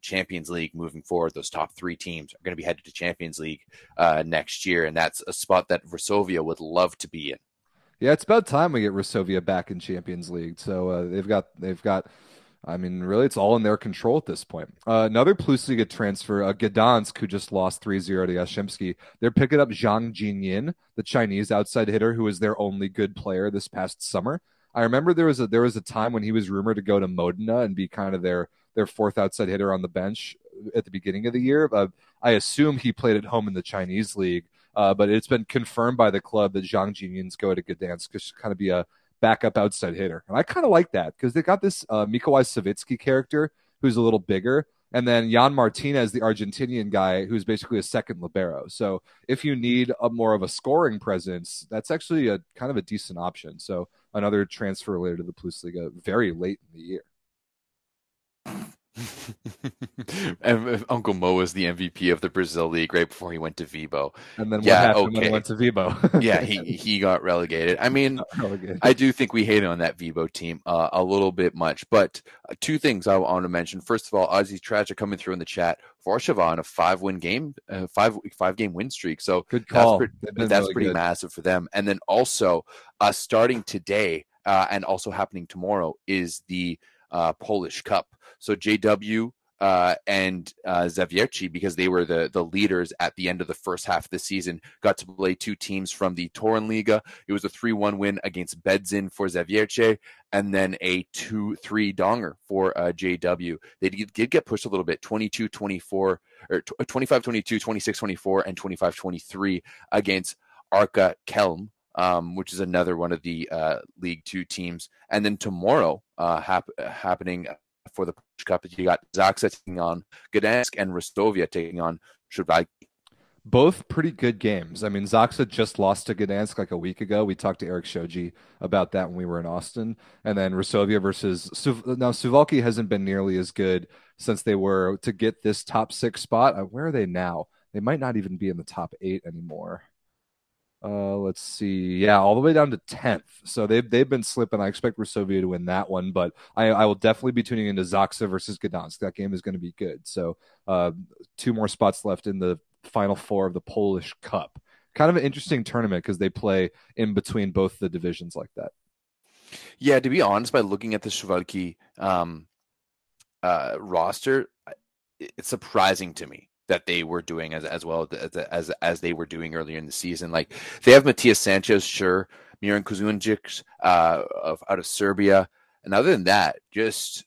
Champions League moving forward. Those top 3 teams are going to be headed to Champions League next year, and that's a spot that Varsovia would love to be in. Yeah, it's about time we get Resovia back in Champions League. So they've got. I mean, really, it's all in their control at this point. Another Plus Liga transfer, Gdansk, who just lost 3-0 to Yashemski. They're picking up Zhang Jinyin, the Chinese outside hitter, who was their only good player this past summer. I remember there was a time when he was rumored to go to Modena and be kind of their 4th outside hitter on the bench at the beginning of the year. I assume he played at home in the Chinese league. But it's been confirmed by the club that Zhang Jinyan's go to Gdansk to kind of be a backup outside hitter. And I kind of like that because they got this Mikołaj Sawicki character who's a little bigger. And then Jan Martinez, the Argentinian guy, who's basically a second libero. So if you need more of a scoring presence, that's actually a kind of a decent option. So another transfer related to the Plus Liga very late in the year. And Uncle Mo was the MVP of the Brazil League right before he went to Vibo. And then what happened when he went to Vibo? Yeah, he got relegated. I mean, I do think we hated on that Vibo team a little bit much. But 2 things I want to mention. First of all, Ozzy Tragic comeththrough in the chat. Varshava on a 5-win game, five-game win streak. So good call. That's really pretty good. Massive for them. And then also starting today and also happening tomorrow is the Polish Cup. So JW and Xavierce, because they were the leaders at the end of the first half of the season, got to play 2 teams from the Torin Liga. It was a 3-1 win against Bedzin for Xavierce, and then a 2-3 donger for JW. They did get pushed a little bit, 22-24, or 25-22, 26-24, and 25-23 against Arka Kelm, which is another one of the League 2 teams. And then tomorrow happening for the Polish Cup, you got Zaksa taking on Gdansk and Resovia taking on Szczygłowice. Both pretty good games. I mean, Zaksa just lost to Gdansk like a week ago. We talked to Eric Shoji about that when we were in Austin. And then Resovia versus... Now, Suwalki hasn't been nearly as good since they were to get this top 6 spot. Where are they now? They might not even be in the top 8 anymore. Let's see. Yeah, all the way down to 10th. So they've been slipping. I expect Resovia to win that one, but I will definitely be tuning into Zaksa versus Gdansk. That game is going to be good. So 2 more spots left in the final 4 of the Polish Cup. kind of an interesting tournament because they play in between both the divisions like that. Yeah, to be honest, by looking at the Shuvalki roster, it's surprising to me that they were doing as well as they were doing earlier in the season. Like, they have Matias Sanchez, sure, Miran Kuzunjic out of Serbia, and other than that, just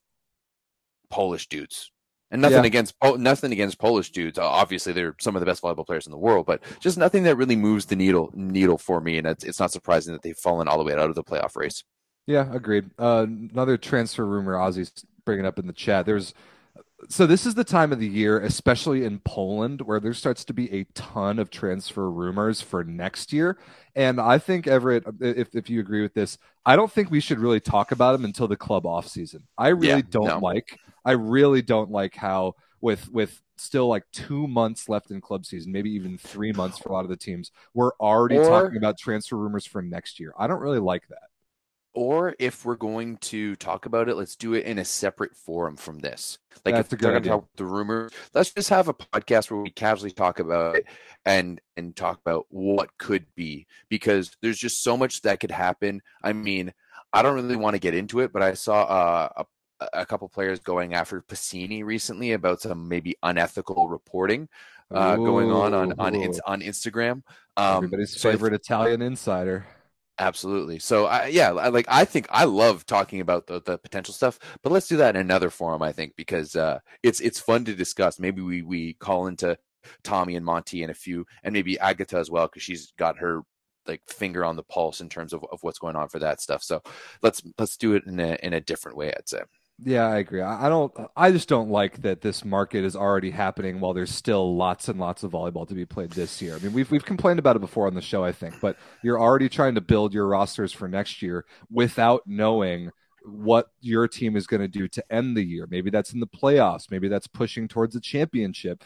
Polish dudes. And nothing against Polish dudes. Obviously, they're some of the best volleyball players in the world, but just nothing that really moves the needle for me. And it's not surprising that they've fallen all the way out of the playoff race. Yeah, agreed. Another transfer rumor Ozzy's bringing up in the chat. So this is the time of the year, especially in Poland, where there starts to be a ton of transfer rumors for next year. And I think, Everett, if you agree with this, I don't think we should really talk about them until the club offseason. I really don't like how with still like 2 months left in club season, maybe even 3 months for a lot of the teams, we're already talking about transfer rumors for next year. I don't really like that. Or if we're going to talk about it, let's do it in a separate forum from this. Like, if we're going to talk about the rumors, let's just have a podcast where we casually talk about it and talk about what could be, because there's just so much that could happen. I mean, I don't really want to get into it, but I saw a couple players going after Pacini recently about some maybe unethical reporting going on Instagram. Everybody's favorite Italian insider. Absolutely. So I love talking about the potential stuff, but let's do that in another forum, I think, because it's fun to discuss. Maybe we call into Tommy and Monty and a few, and maybe Agatha as well, because she's got her like finger on the pulse in terms of what's going on for that stuff. So let's do it in a different way, I'd say. Yeah, I agree. I just don't like that this market is already happening while there's still lots and lots of volleyball to be played this year. I mean, we've complained about it before on the show, I think, but you're already trying to build your rosters for next year without knowing what your team is going to do to end the year. Maybe that's in the playoffs. Maybe that's pushing towards a championship.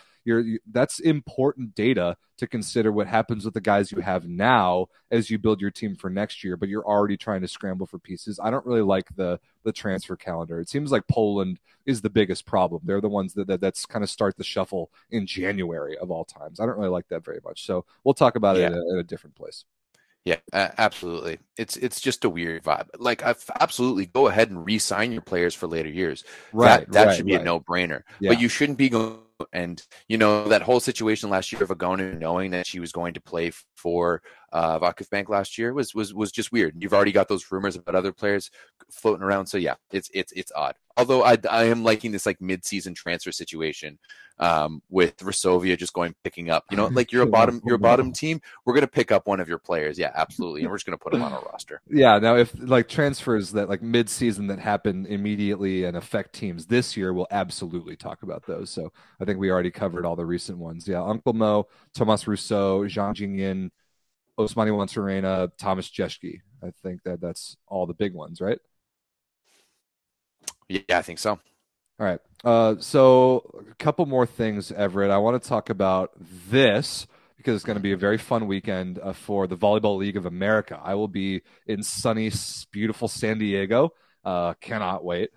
That's important data to consider what happens with the guys you have now as you build your team for next year, but you're already trying to scramble for pieces. I don't really like the transfer calendar. It seems like Poland is the biggest problem. They're the ones that's kind of start the shuffle in January of all times. I don't really like that very much. So we'll talk about it in a different place. Yeah, absolutely. It's just a weird vibe. Like, absolutely, go ahead and re-sign your players for later years. Right, that should be a no-brainer. Yeah. But you shouldn't be going. And you know that whole situation last year of Agonu knowing that she was going to play for Vakuf Bank last year was just weird. You've already got those rumors about other players floating around. So yeah, it's odd. Although I am liking this like mid-season transfer situation with Resovia just picking up. You know, like you're a bottom team. We're gonna pick up one of your players. Yeah, absolutely. And we're just gonna put them on our roster. Yeah. Now, if like transfers that like mid-season that happen immediately and affect teams this year, we'll absolutely talk about those. So I think we already covered all the recent ones. Yeah, Uncle Mo, Tomas Rousseau, Zhang Jingyin, Osmani Wanserena, Thomas Jeschke. I think that's all the big ones, right? Yeah, I think so. All right. So a couple more things, Everett. I want to talk about this because it's going to be a very fun weekend for the Volleyball League of America. I will be in sunny, beautiful San Diego. Cannot wait.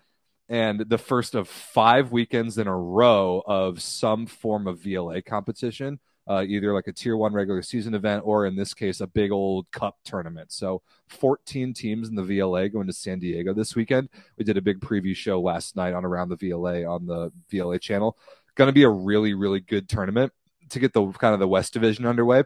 And the first of 5 weekends in a row of some form of VLA competition, either like a Tier 1 regular season event or, in this case, a big old cup tournament. So 14 teams in the VLA going to San Diego this weekend. We did a big preview show last night on Around the VLA on the VLA channel. Going to be a really, really good tournament to get the kind of the West Division underway.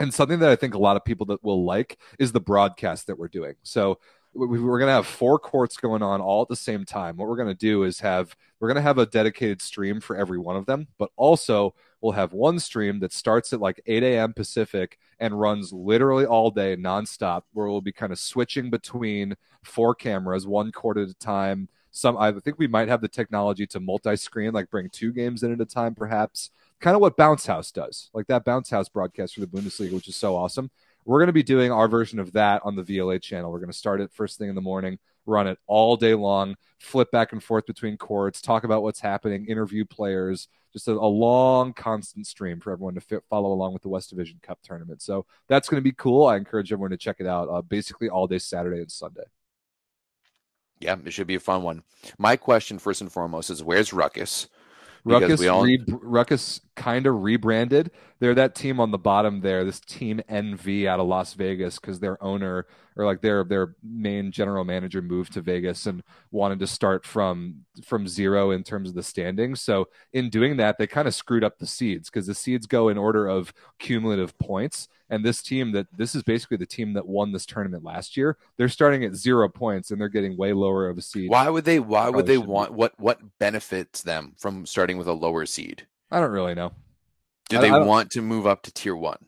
And something that I think a lot of people that will like is the broadcast that we're doing. So we're going to have 4 courts going on all at the same time. What we're going to do is we're going to have a dedicated stream for every one of them, but also we'll have one stream that starts at like 8 a.m. Pacific and runs literally all day nonstop, where we'll be kind of switching between 4 cameras, one court at a time. I think we might have the technology to multi-screen, like bring 2 games in at a time, perhaps. Kind of what Bounce House does, like that Bounce House broadcast for the Bundesliga, which is so awesome. We're going to be doing our version of that on the VLA channel. We're going to start it first thing in the morning, run it all day long, flip back and forth between courts, talk about what's happening, interview players, just a long, constant stream for everyone to follow along with the West Division Cup tournament. So that's going to be cool. I encourage everyone to check it out basically all day Saturday and Sunday. Yeah, it should be a fun one. My question, first and foremost, is where's Ruckus? Ruckus kind of rebranded. They're that team on the bottom there, this Team NV out of Las Vegas, because their owner, or like their main general manager, moved to Vegas and wanted to start from zero in terms of the standings. So in doing that, they kind of screwed up the seeds, because the seeds go in order of cumulative points. And this team this is basically the team that won this tournament last year. They're starting at 0 points and they're getting way lower of a seed. Why would they want, what benefits them from starting with a lower seed? I don't really know. Do they want to move up to tier one?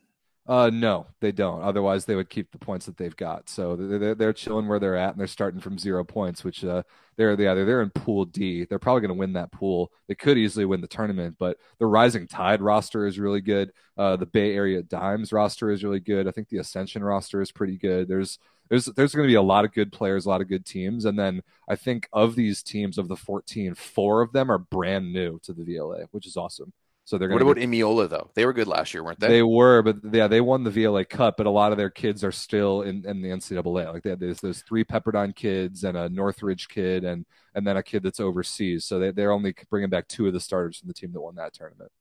No, they don't. Otherwise, they would keep the points that they've got. So they're chilling where they're at, and they're starting from 0 points, which they're in Pool D. They're probably going to win that pool. They could easily win the tournament, but the Rising Tide roster is really good. The Bay Area Dimes roster is really good. I think the Ascension roster is pretty good. There's going to be a lot of good players, a lot of good teams. And then I think of these teams, of the 14, 4 of them are brand new to the VLA, which is awesome. So they're What about Imiola, though? They were good last year, weren't they? They were, but yeah, they won the VLA Cup, but a lot of their kids are still in the NCAA. Like, they had those 3 Pepperdine kids and a Northridge kid and then a kid that's overseas. So they're only bringing back 2 of the starters from the team that won that tournament.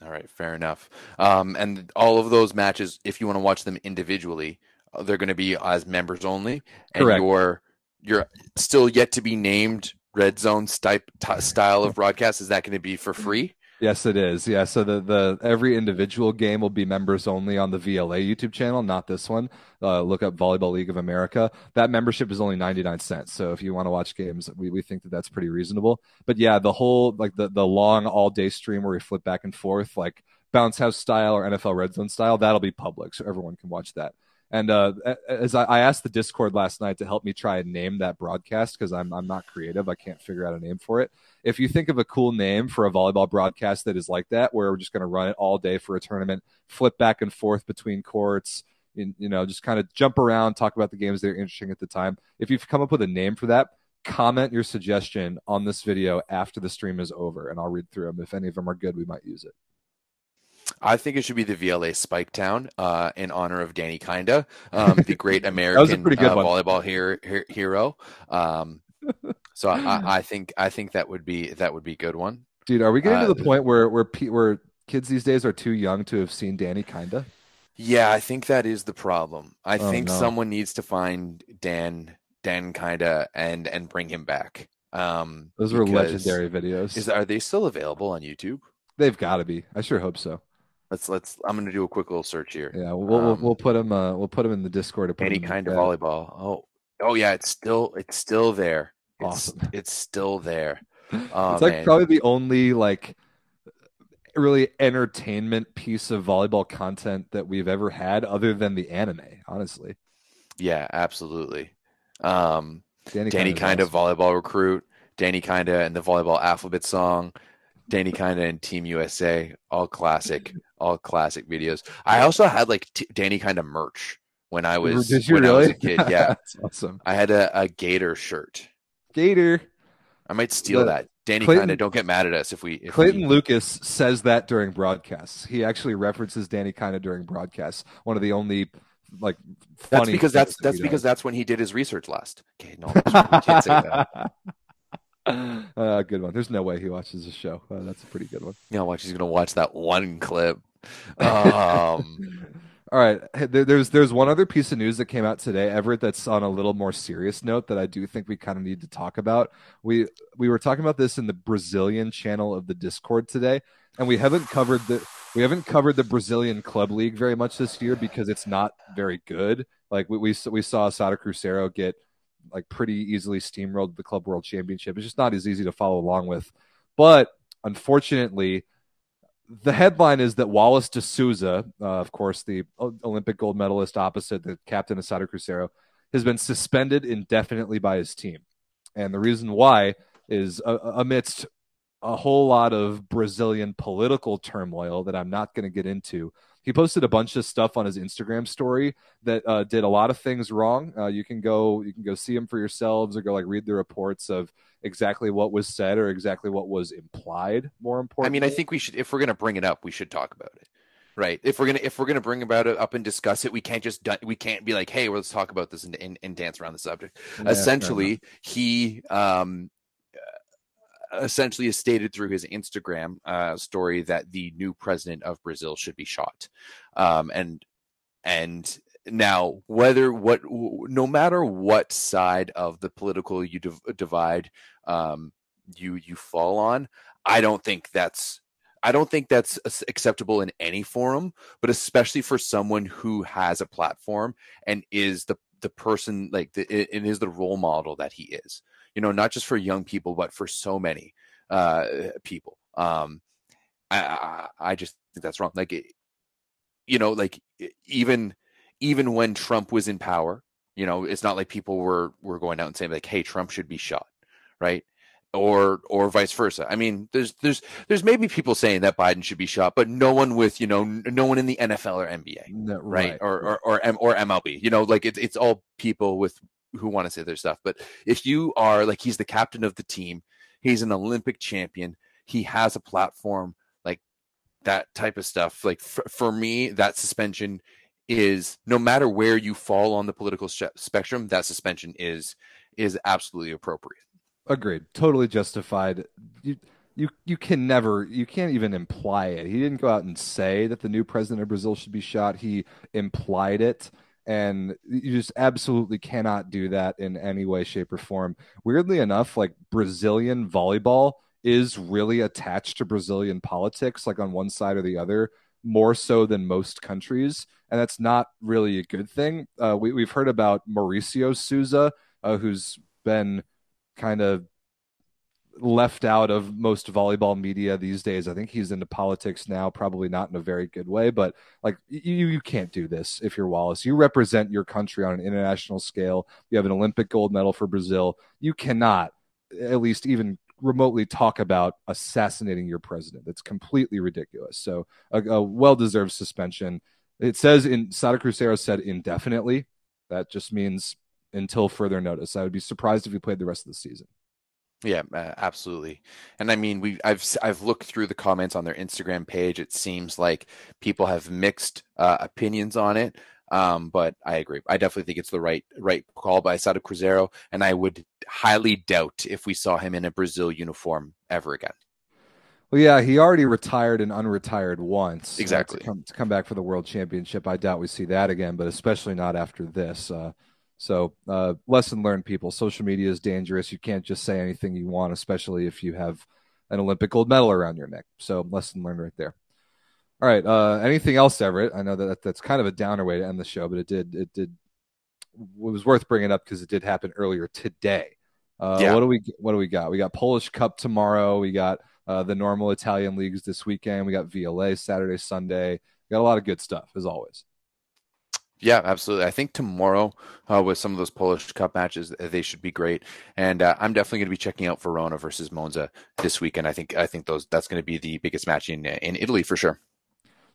All right, fair enough. And all of those matches, if you want to watch them individually, they're going to be as members only. And correct. You're still yet to be named Red Zone style of broadcast. Is that going to be for free? Yes, it is. Yeah, so the every individual game will be members only on the VLA YouTube channel, not this one. Look up Volleyball League of America. That membership is only 99 cents. So if you want to watch games, we think that that's pretty reasonable. But yeah, the whole, like the long all-day stream where we flip back and forth, like Bounce House style or NFL Red Zone style, that'll be public, so everyone can watch that. And as I asked the Discord last night to help me try and name that broadcast, because I'm not creative. I can't figure out a name for it. If you think of a cool name for a volleyball broadcast that is like that, where we're just going to run it all day for a tournament, flip back and forth between courts, just kind of jump around, talk about the games that are interesting at the time. If you've come up with a name for that, comment your suggestion on this video after the stream is over, and I'll read through them. If any of them are good, we might use it. I think it should be the VLA Spike Town in honor of Danny Kinda, the great American volleyball hero. So I think that would be a good one. Dude, are we getting to the point where kids these days are too young to have seen Danny Kinda? Yeah, I think that is the problem. I think someone needs to find Dan Kinda and bring him back. Those were legendary videos. Are they still available on YouTube? They've got to be. I sure hope so. I'm going to do a quick little search here. Yeah, we'll put them. We'll put them in the Discord. Any kind of volleyball. Oh yeah, it's still there. Awesome. It's still there. It's like probably the only like really entertainment piece of volleyball content that we've ever had, other than the anime. Honestly. Yeah, absolutely. Danny Kinda volleyball recruit. Danny Kinda and the volleyball alphabet song. Danny Kinda and Team USA, all classic videos. I also had like Danny Kinda merch when I was a kid. Yeah, that's awesome. I had a Gator shirt. Gator. I might steal that. Danny Kinda, don't get mad at us if Clayton Lucas says that during broadcasts. He actually references Danny Kinda during broadcasts. One of the only like funny. That's because that's when he did his research last. Okay, no, I can't say that. Good one. There's no way he watches the show. That's a pretty good one. Yeah, he's gonna watch that one clip. All right. Hey, there's one other piece of news that came out today, Everett, that's on a little more serious note that I do think we kind of need to talk about. We were talking about this in the Brazilian channel of the Discord today, and we haven't covered the Brazilian Club League very much this year because it's not very good. Like we saw Sada Cruzeiro get like pretty easily steamrolled the Club World Championship. It's just not as easy to follow along with. But unfortunately, the headline is that Wallace de Souza, of course, the Olympic gold medalist opposite the captain of Sada Cruzeiro, has been suspended indefinitely by his team. And the reason why is amidst a whole lot of Brazilian political turmoil that I'm not going to get into. He posted a bunch of stuff on his Instagram story that did a lot of things wrong. You can go see him for yourselves, or go like read the reports of exactly what was said or exactly what was implied. More important, I mean, I think we should, if we're going to bring it up, we should talk about it, right? If we're going to bring about it up and discuss it, we can't be like, hey, well, let's talk about this and dance around the subject. Yeah, essentially, he essentially has stated through his Instagram story that the new president of Brazil should be shot. And now, no matter what side of the political divide you fall on, I don't think that's acceptable in any forum, but especially for someone who has a platform and is the person, like, and is the role model that he is, you know, not just for young people, but for so many people. I just think that's wrong. Like, you know, like even when Trump was in power, you know, it's not like people were going out and saying like, hey, Trump should be shot. Right. Or vice versa. I mean, there's maybe people saying that Biden should be shot, but no one with, you know, no one in the NFL or NBA, no, right? Or MLB, you know, like it's all people with who want to say their stuff. But if you are like, he's the captain of the team, he's an Olympic champion, he has a platform, like that type of stuff. Like for me, that suspension is, no matter where you fall on the political spectrum, that suspension is absolutely appropriate. Agreed. Totally justified. You can't even imply it. He didn't go out and say that the new president of Brazil should be shot. He implied it. And you just absolutely cannot do that in any way, shape, or form. Weirdly enough, like, Brazilian volleyball is really attached to Brazilian politics, like on one side or the other, more so than most countries. And that's not really a good thing. We've heard about Mauricio Souza, who's been kind of left out of most volleyball media these days. I think he's into politics now, probably not in a very good way, but like, you can't do this if you're Wallace. You represent your country on an international scale. You have an Olympic gold medal for Brazil. You cannot at least even remotely talk about assassinating your president. That's completely ridiculous. So a well-deserved suspension. It says in Sada Cruzeiro said indefinitely. That just means until further notice. I would be surprised if he played the rest of the season. Yeah, absolutely. And I mean, I've looked through the comments on their Instagram page. It seems like people have mixed opinions on it. But I agree. I definitely think it's the right call by Sada Cruzeiro. And I would highly doubt if we saw him in a Brazil uniform ever again. Well, yeah, he already retired and unretired once. Exactly. To come back for the World Championship. I doubt we see that again, but especially not after this. So lesson learned, people. Social media is dangerous. You can't just say anything you want, especially if you have an Olympic gold medal around your neck. So lesson learned right there. All right. Anything else, Everett? I know that's kind of a downer way to end the show, but it was worth bringing up because it did happen earlier today. Yeah. What do we got? We got Polish Cup tomorrow. We got the normal Italian leagues this weekend. We got VLA Saturday, Sunday. We got a lot of good stuff as always. Yeah, absolutely. I think tomorrow with some of those Polish Cup matches, they should be great. And I'm definitely going to be checking out Verona versus Monza this weekend. I think that's going to be the biggest match in Italy for sure.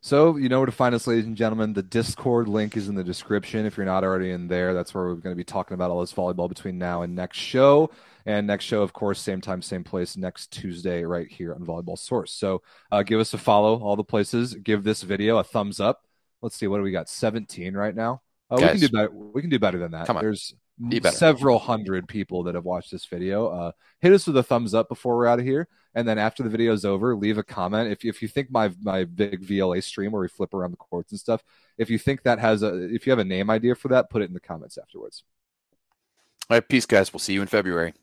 So you know where to find us, ladies and gentlemen. The Discord link is in the description. If you're not already in there, that's where we're going to be talking about all this volleyball between now and next show. And next show, of course, same time, same place, next Tuesday right here on Volleyball Source. So give us a follow all the places. Give this video a thumbs up. Let's see, what do we got? 17 right now. Guys, we can do better than that. Come on. There's several hundred people that have watched this video. Hit us with a thumbs up before we're out of here, and then after the video is over, leave a comment. If you think my big VLA stream where we flip around the courts and stuff, if you think that if you have a name idea for that, put it in the comments afterwards. All right, peace, guys. We'll see you in February.